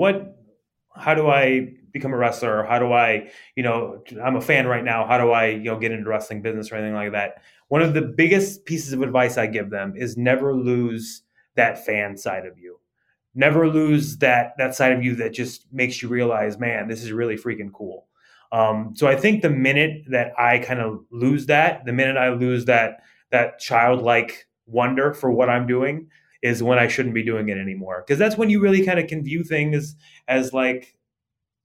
how do I become a wrestler? How do I, I'm a fan right now. How do I, get into wrestling business or anything like that? One of the biggest pieces of advice I give them is never lose that fan side of you. Never lose that side of you that just makes you realize, man, this is really freaking cool. So I think the minute that I kind of lose that, the minute I lose that childlike wonder for what I'm doing is when I shouldn't be doing it anymore. Because that's when you really kind of can view things as like,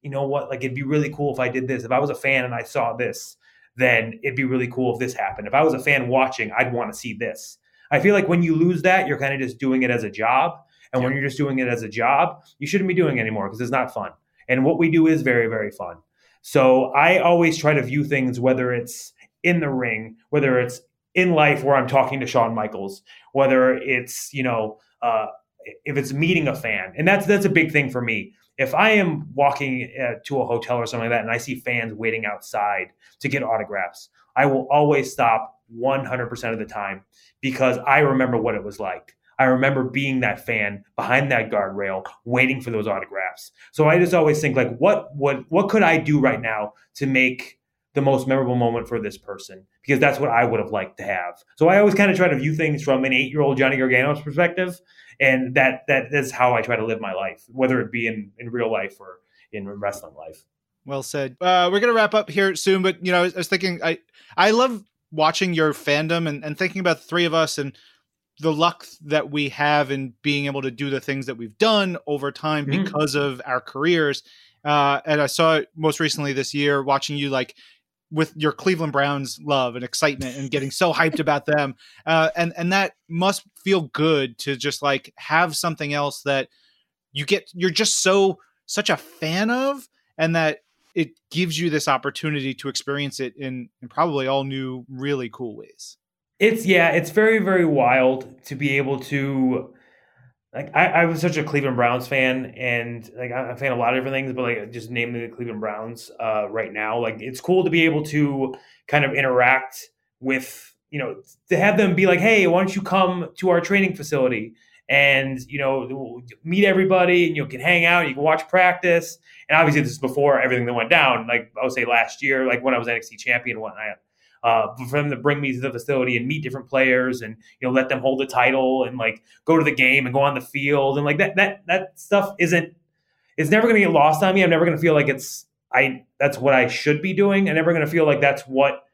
you know what, like it'd be really cool if I did this. If I was a fan and I saw this, then it'd be really cool if this happened. If I was a fan watching, I'd want to see this. I feel like when you lose that, you're kind of just doing it as a job. And when you're just doing it as a job, you shouldn't be doing it anymore because it's not fun. And what we do is very, very fun. So I always try to view things, whether it's in the ring, whether it's in life where I'm talking to Shawn Michaels, whether it's, you know, if it's meeting a fan. And that's a big thing for me. If I am walking to a hotel or something like that and I see fans waiting outside to get autographs, I will always stop 100% of the time because I remember what it was like. I remember being that fan behind that guardrail waiting for those autographs. So I just always think like, what could I do right now to make the most memorable moment for this person? Because that's what I would have liked to have. So I always kind of try to view things from an 8-year-old Johnny Gargano's perspective. And that is how I try to live my life, whether it be in real life or in wrestling life. Well said. We're going to wrap up here soon, but you know, I was thinking, I love watching your fandom and thinking about the three of us and the luck that we have in being able to do the things that we've done over time because of our careers. And I saw it most recently this year, watching you like with your Cleveland Browns love and excitement and getting so hyped about them. And that must feel good to just like have something else that you're just such a fan of, and that it gives you this opportunity to experience it in probably all new, really cool ways. It's very, very wild to be able to, like, I was such a Cleveland Browns fan, and like I'm a fan of a lot of different things, but like just namely the Cleveland Browns right now, like it's cool to be able to kind of interact with, you know, to have them be like, hey, why don't you come to our training facility and, you know, meet everybody and you can hang out, you can watch practice. And obviously this is before everything that went down, like I would say last year, like when I was NXT champion and whatnot. For them to bring me to the facility and meet different players and, you know, let them hold the title and like go to the game and go on the field. And like that stuff it's never going to get lost on me. I'm never going to feel like that's what I should be doing. I'm never going to feel like that's what,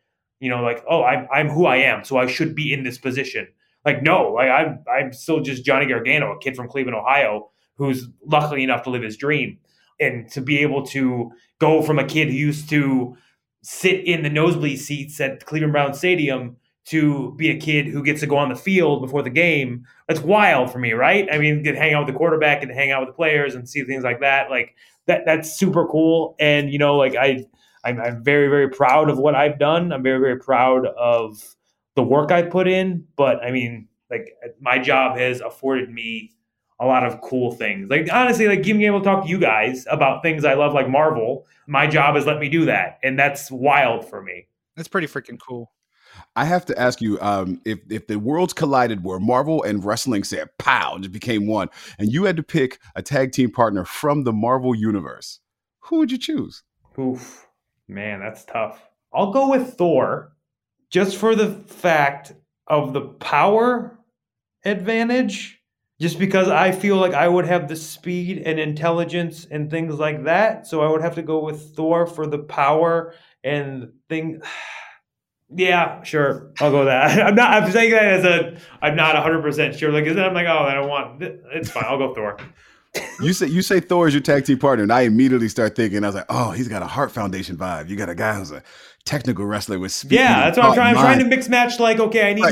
you know, like, oh, I'm who I am, so I should be in this position. Like, no, I'm still just Johnny Gargano, a kid from Cleveland, Ohio, who's lucky enough to live his dream. And to be able to go from a kid who used to sit in the nosebleed seats at Cleveland Browns Stadium to be a kid who gets to go on the field before the game. That's wild for me, right? I mean, get to hang out with the quarterback and hang out with the players and see things like that. Like that's super cool. And, you know, like I'm very, very proud of what I've done. I'm very, very proud of the work I put in. But I mean, like my job has afforded me a lot of cool things. Like, honestly, like being able to talk to you guys about things I love, like Marvel, my job has let me do that. And that's wild for me. That's pretty freaking cool. I have to ask you, if the worlds collided where Marvel and wrestling said, pow, just became one, and you had to pick a tag team partner from the Marvel universe, who would you choose? Oof, man, that's tough. I'll go with Thor just for the fact of the power advantage. Just because I feel like I would have the speed and intelligence and things like that. So I would have to go with Thor for the power and thing. Yeah, sure. I'll go with that. I'm saying that I'm not 100% sure. Like, I'm like, oh, I don't want it. It's fine. I'll go Thor. You say Thor is your tag team partner. And I immediately start thinking, I was like, oh, he's got a Heart Foundation vibe. You got a guy who's a technical wrestler with speed. Yeah, that's what I'm trying. I'm trying to mix match. Like, okay, I need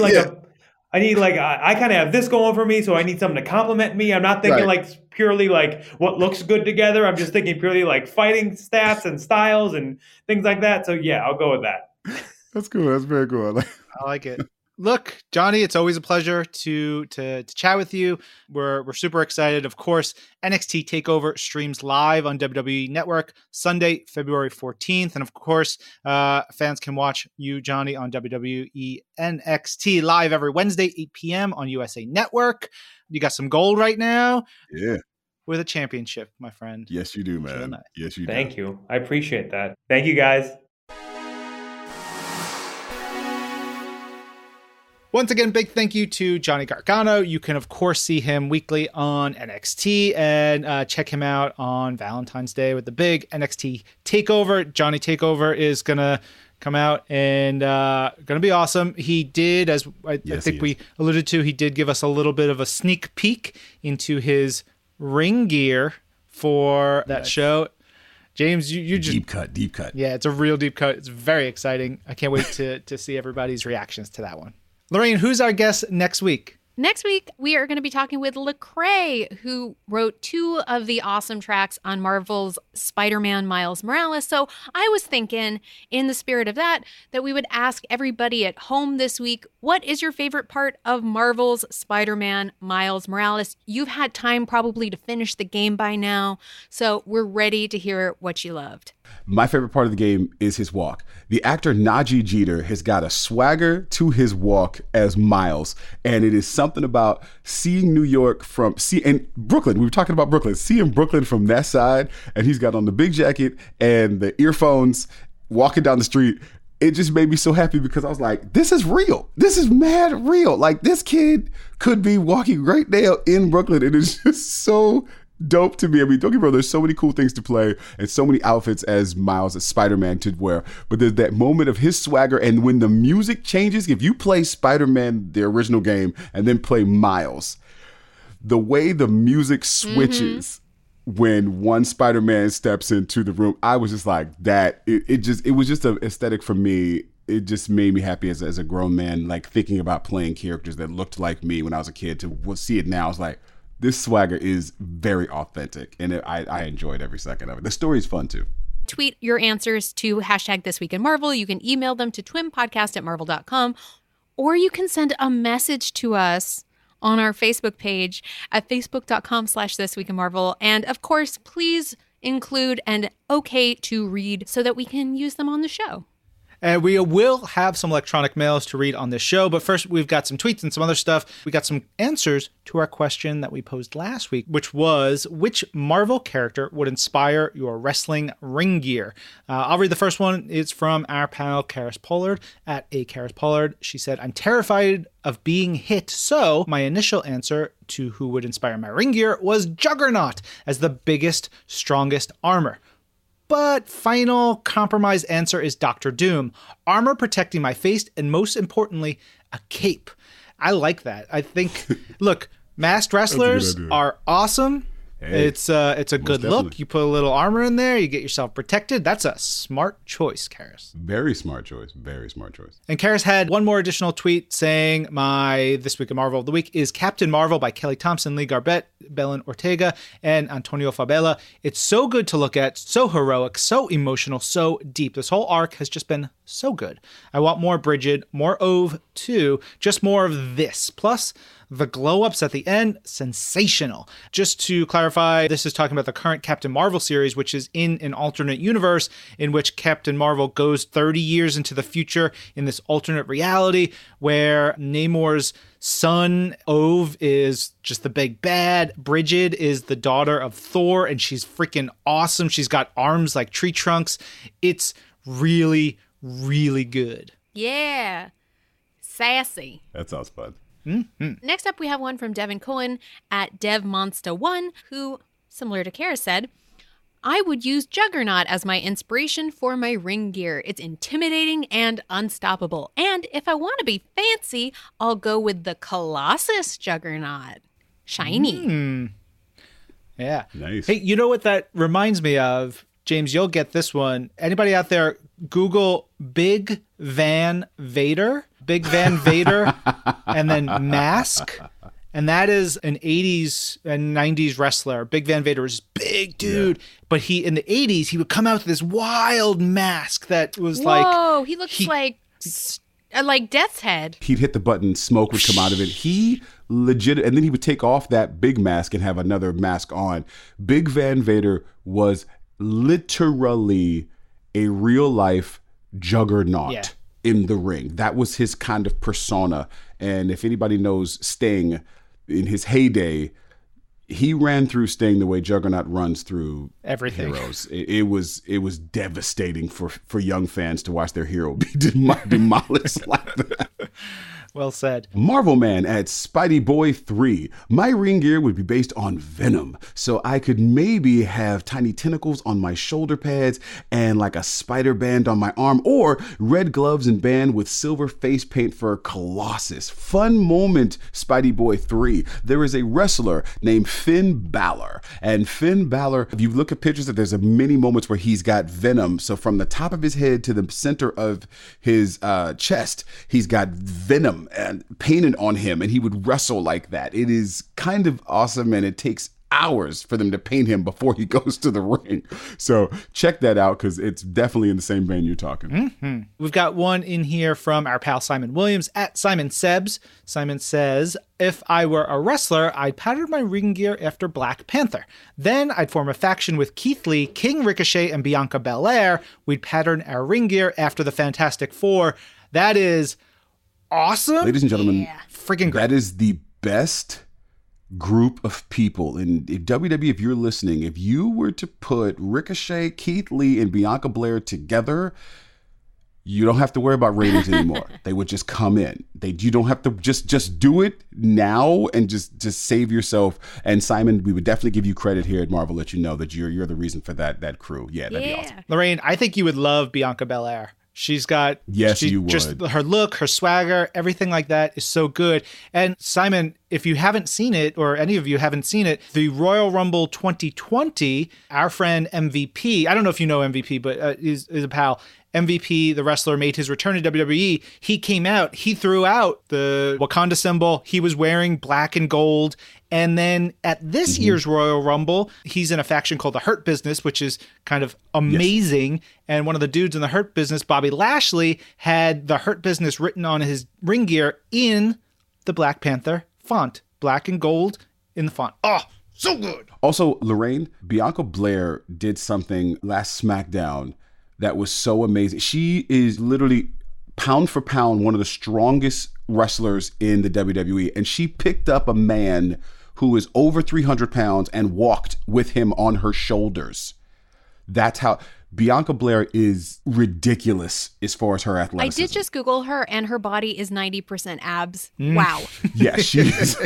I kind of have this going for me, so I need something to compliment me. I'm not thinking like purely like what looks good together. I'm just thinking purely like fighting stats and styles and things like that. So yeah, I'll go with that. That's cool. That's very cool. I like it. Look, Johnny, it's always a pleasure to chat with you. We're super excited. Of course, NXT TakeOver streams live on WWE Network Sunday, February 14th. And of course, fans can watch you, Johnny, on WWE NXT live every Wednesday, 8 p.m. on USA Network. You got some gold right now. Yeah. With a championship, my friend. Yes, you do, man. Yes, you do. Thank you. I appreciate that. Thank you, guys. Once again, big thank you to Johnny Gargano. You can, of course, see him weekly on NXT and check him out on Valentine's Day with the big NXT Takeover. Johnny Takeover is going to come out and going to be awesome. He did, as I think we alluded to, he did give us a little bit of a sneak peek into his ring gear for that show. James, you just... Deep cut. Yeah, it's a real deep cut. It's very exciting. I can't wait to see everybody's reactions to that one. Lorraine, who's our guest next week? Next week, we are going to be talking with Lecrae, who wrote two of the awesome tracks on Marvel's Spider-Man Miles Morales. So I was thinking, in the spirit of that we would ask everybody at home this week, what is your favorite part of Marvel's Spider-Man Miles Morales? You've had time probably to finish the game by now, so we're ready to hear what you loved. My favorite part of the game is his walk. The actor Najee Jeter has got a swagger to his walk as Miles, and it is something about seeing New York from Brooklyn. We were talking about Brooklyn, seeing Brooklyn from that side, and he's got on the big jacket and the earphones, walking down the street. It just made me so happy because I was like, this is real. This is mad real. Like, this kid could be walking right now in Brooklyn, and it's just so dope to me. I mean, don't get me wrong, there's so many cool things to play and so many outfits as Miles, as Spider-Man, to wear. But there's that moment of his swagger, and when the music changes, if you play Spider-Man, the original game, and then play Miles, the way the music switches when one Spider-Man steps into the room, I was just like, that. It was just an aesthetic for me. It just made me happy as a grown man, like thinking about playing characters that looked like me when I was a kid, to see it now. I was like, this swagger is very authentic, and I enjoyed every second of it. The story is fun, too. Tweet your answers to #ThisWeekInMarvel. You can email them to twimpodcast@marvel.com, or you can send a message to us on our Facebook page at facebook.com/thisweekinmarvel. And, of course, please include an okay to read so that we can use them on the show. And we will have some electronic mails to read on this show. But first, we've got some tweets and some other stuff. We got some answers to our question that we posed last week, which was, which Marvel character would inspire your wrestling ring gear? I'll read the first one. It's from our pal, Karis Pollard, at @KarisPollard. She said, I'm terrified of being hit, so my initial answer to who would inspire my ring gear was Juggernaut as the biggest, strongest armor. But final compromise answer is Doctor Doom. Armor protecting my face, and most importantly, a cape. I like that. I think, look, masked wrestlers are awesome. Hey, it's a good look. You put a little armor in there, you get yourself protected. That's a smart choice, Karis. Very smart choice. Very smart choice. And Karis had one more additional tweet saying, my This Week in Marvel of the Week is Captain Marvel by Kelly Thompson, Lee Garbett, Belen Ortega, and Antonio Fabella. It's so good to look at, so heroic, so emotional, so deep. This whole arc has just been so good. I want more Bridget, more Ove too, just more of this. Plus, the glow-ups at the end, sensational. Just to clarify, this is talking about the current Captain Marvel series, which is in an alternate universe in which Captain Marvel goes 30 years into the future in this alternate reality where Namor's son, Ove, is just the big bad. Bridget is the daughter of Thor, and she's freaking awesome. She's got arms like tree trunks. It's really, really good. Yeah. Sassy. That sounds fun. Mm-hmm. Next up, we have one from Devin Cohen at DevMonsta1, who, similar to Kara, said, I would use Juggernaut as my inspiration for my ring gear. It's intimidating and unstoppable. And if I want to be fancy, I'll go with the Colossus Juggernaut. Shiny. Mm. Yeah. Nice. Hey, you know what that reminds me of? James, you'll get this one. Anybody out there, Google Big Van Vader. Big Van Vader, and then Mask. And that is an 80s and 90s wrestler. Big Van Vader was just big dude. Yeah. But he, in the 80s, he would come out with this wild mask that was Whoa, he looks like Death's Head. He'd hit the button, smoke would come out of it. He legit, and then he would take off that big mask and have another mask on. Big Van Vader was literally a real-life Juggernaut. Yeah. In the ring. That was his kind of persona. And if anybody knows Sting, in his heyday, he ran through Sting the way Juggernaut runs through everything. Heroes. It was devastating for young fans to watch their hero be demolished like that. Well said. Marvel Man adds Spidey Boy 3. My ring gear would be based on Venom, so I could maybe have tiny tentacles on my shoulder pads and like a spider band on my arm, or red gloves and band with silver face paint for Colossus. Fun moment, Spidey Boy 3. There is a wrestler named Finn Balor, and Finn Balor, if you look at pictures, there's many moments where he's got Venom. So from the top of his head to the center of his chest, he's got Venom and painted on him, and he would wrestle like that. It is kind of awesome, and it takes hours for them to paint him before he goes to the ring. So check that out, because it's definitely in the same vein you're talking. Mm-hmm. We've got one in here from our pal Simon Williams at Simon Sebs. Simon says, if I were a wrestler, I'd pattern my ring gear after Black Panther. Then I'd form a faction with Keith Lee, King Ricochet, and Bianca Belair. We'd pattern our ring gear after the Fantastic Four. That is awesome. Ladies and gentlemen, freaking great. That is the best group of people. And if WWE, if you're listening, if you were to put Ricochet, Keith Lee, and Bianca Belair together, you don't have to worry about ratings anymore. They would just come in. You don't have to just do it now and just save yourself. And Simon, we would definitely give you credit here at Marvel, let you know that you're the reason for that crew. Yeah, that'd be awesome. Lorraine, I think you would love Bianca Belair. She's got you would. Just her look, her swagger, everything like that is so good. And Simon, if you haven't seen it, or any of you haven't seen it, the Royal Rumble 2020, our friend MVP, I don't know if you know MVP, but he's a pal. MVP, the wrestler, made his return to WWE. He came out, he threw out the Wakanda symbol. He was wearing black and gold. And then at this year's Royal Rumble, he's in a faction called the Hurt Business, which is kind of amazing. Yes. And one of the dudes in the Hurt Business, Bobby Lashley, had the Hurt Business written on his ring gear in the Black Panther font, black and gold in the font. Oh, so good. Also, Lorraine, Bianca Belair did something last SmackDown that was so amazing. She is literally pound for pound one of the strongest wrestlers in the WWE. And she picked up a man who is over 300 pounds and walked with him on her shoulders. That's how Bianca Belair is ridiculous as far as her athleticism. I did just Google her, and her body is 90% abs. Mm. Wow. Yeah, she is.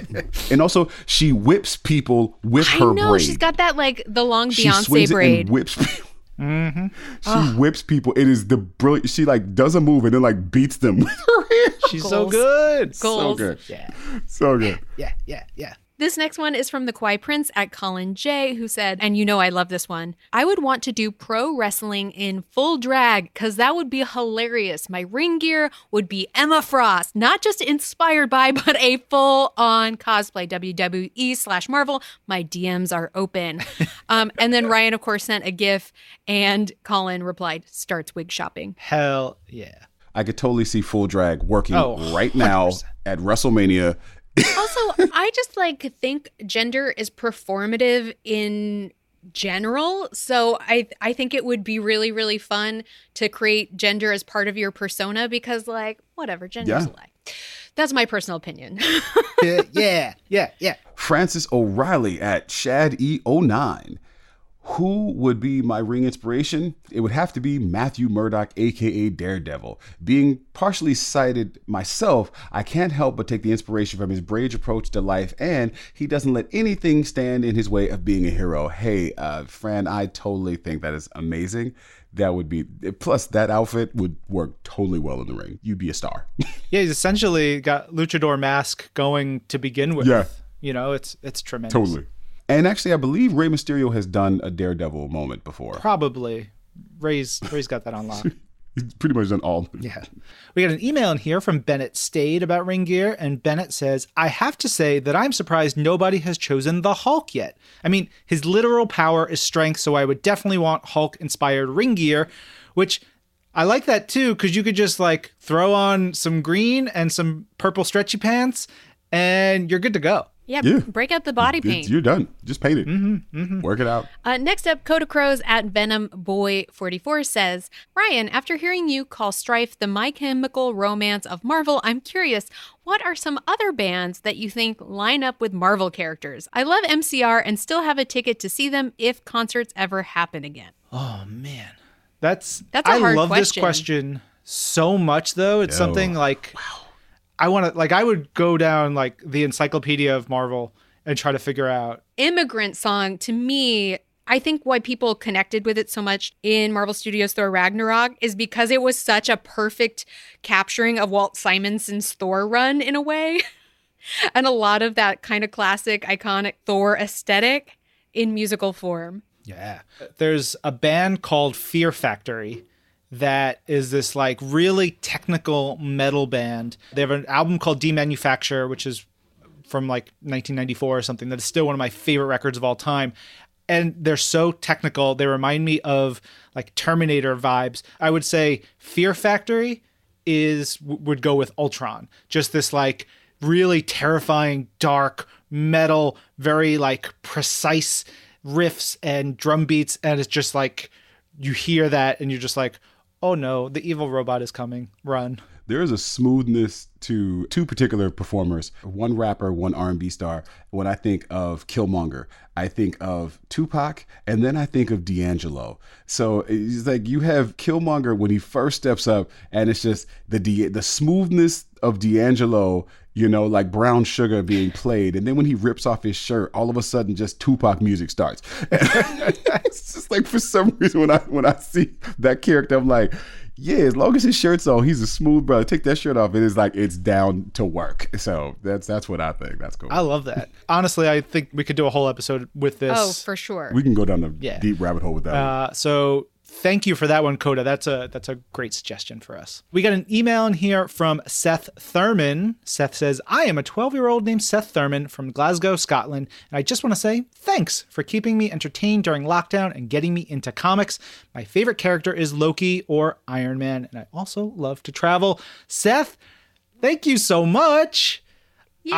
And also, she whips people with her braid. I know, she's got that, like, the long Beyonce braid. And whips people. Mm-hmm. She whips people. It is the brilliant. She like does a move and then like beats them with her hand. She's goals. So good. Goals. So good. Yeah. So good. Yeah. This next one is from the Kwai Prince at Colin J, who said, and you know I love this one, I would want to do pro wrestling in full drag because that would be hilarious. My ring gear would be Emma Frost, not just inspired by, but a full-on cosplay. WWE/Marvel, my DMs are open. And then Ryan, of course, sent a GIF, and Colin replied, starts wig shopping. Hell yeah. I could totally see full drag working right now 100%. At WrestleMania. Also, I just like think gender is performative in general. So I think it would be really, really fun to create gender as part of your persona because like whatever, gender's alike. That's my personal opinion. Yeah. Francis O'Reilly at Shad E09. Who would be my ring inspiration? It would have to be Matthew Murdock, aka Daredevil. Being partially sighted myself, I can't help but take the inspiration from his brave approach to life, and he doesn't let anything stand in his way of being a hero. Hey, Fran, I totally think that is amazing. That would be, plus that outfit would work totally well in the ring. You'd be a star. Yeah, he's essentially got luchador mask going to begin with. Yeah. You know, it's tremendous. Totally. And actually, I believe Rey Mysterio has done a Daredevil moment before. Probably. Rey's got that on lock. He's pretty much done all. Yeah. We got an email in here from Bennett Stade about ring gear, and Bennett says, I have to say that I'm surprised nobody has chosen the Hulk yet. I mean, his literal power is strength, so I would definitely want Hulk-inspired ring gear, which I like that too, because you could just like throw on some green and some purple stretchy pants, and you're good to go. Yeah, break out the body paint. You're done. Just paint it. Mm-hmm. Work it out. Next up, Coda Crows at VenomBoy44 says, Ryan, after hearing you call Strife the My Chemical Romance of Marvel, I'm curious, what are some other bands that you think line up with Marvel characters? I love MCR and still have a ticket to see them if concerts ever happen again. Oh, man. That's a hard question. I love this question so much, though. It's something like... Wow. I want to, like, I would go down like the encyclopedia of Marvel and try to figure out. Immigrant Song, to me, I think why people connected with it so much in Marvel Studios Thor Ragnarok is because it was such a perfect capturing of Walt Simonson's Thor run in a way. And a lot of that kind of classic, iconic Thor aesthetic in musical form. Yeah. There's a band called Fear Factory that is this like really technical metal band. They have an album called Demanufacture, which is from like 1994 or something, that is still one of my favorite records of all time. And they're so technical. They remind me of like Terminator vibes. I would say Fear Factory would go with Ultron. Just this like really terrifying, dark metal, very like precise riffs and drum beats. And it's just like, you hear that and you're just like, oh no, the evil robot is coming, run. There is a smoothness to two particular performers, one rapper, one R&B star. When I think of Killmonger, I think of Tupac, and then I think of D'Angelo. So it's like you have Killmonger when he first steps up, and it's just the smoothness of D'Angelo, you know, like Brown Sugar being played. And then when he rips off his shirt, all of a sudden just Tupac music starts. It's just like, for some reason, when I see that character, I'm like, yeah, as long as his shirt's on, he's a smooth brother. Take that shirt off, and it's like it's down to work. So that's what I think. That's cool. I love that. Honestly, I think we could do a whole episode with this. Oh, for sure. We can go down the deep rabbit hole with that. So thank you for that one, Coda. That's a great suggestion for us. We got an email in here from Seth Thurman. Seth says, I am a 12-year-old named Seth Thurman from Glasgow, Scotland, and I just want to say thanks for keeping me entertained during lockdown and getting me into comics. My favorite character is Loki or Iron Man, and I also love to travel. Seth, thank you so much. Yeah.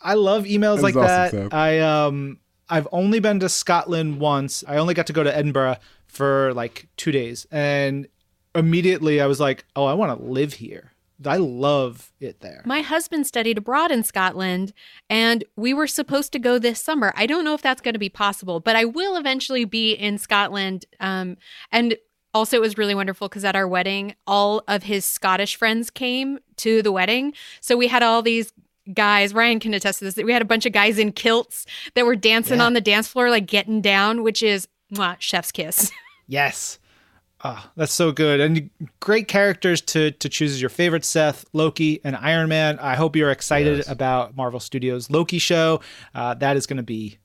I love emails that like that. Awesome, I've only been to Scotland once. I only got to go to Edinburgh for like 2 days, and immediately I was like, oh, I want to live here. I love it there. My husband studied abroad in Scotland, and we were supposed to go this summer. I don't know if that's going to be possible, but I will eventually be in Scotland. And also, it was really wonderful because at our wedding, all of his Scottish friends came to the wedding. So we had all these guys, Ryan can attest to this, that we had a bunch of guys in kilts that were dancing on the dance floor, like getting down, which is chef's kiss. Yes. Oh, that's so good. And great characters to choose as your favorite, Seth, Loki, and Iron Man. I hope you're excited about Marvel Studios' Loki show. That is going to be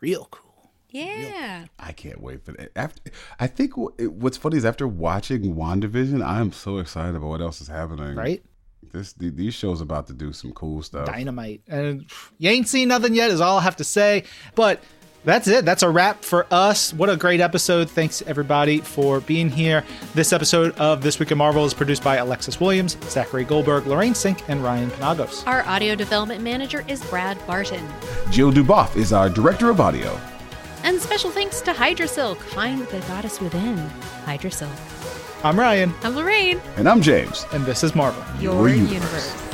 real cool. Yeah. Real cool. I can't wait for that. I think what's funny is after watching WandaVision, I am so excited about what else is happening. Right? These shows about to do some cool stuff. Dynamite. And you ain't seen nothing yet is all I have to say. But that's it. That's a wrap for us. What a great episode. Thanks, everybody, for being here. This episode of This Week in Marvel is produced by Alexis Williams, Zachary Goldberg, Lorraine Cink, and Ryan Panagos. Our audio development manager is Brad Barton. Jill Duboff is our director of audio. And special thanks to HydraSilk. Find the goddess within. HydraSilk. I'm Ryan. I'm Lorraine. And I'm James. And this is Marvel. Your universe.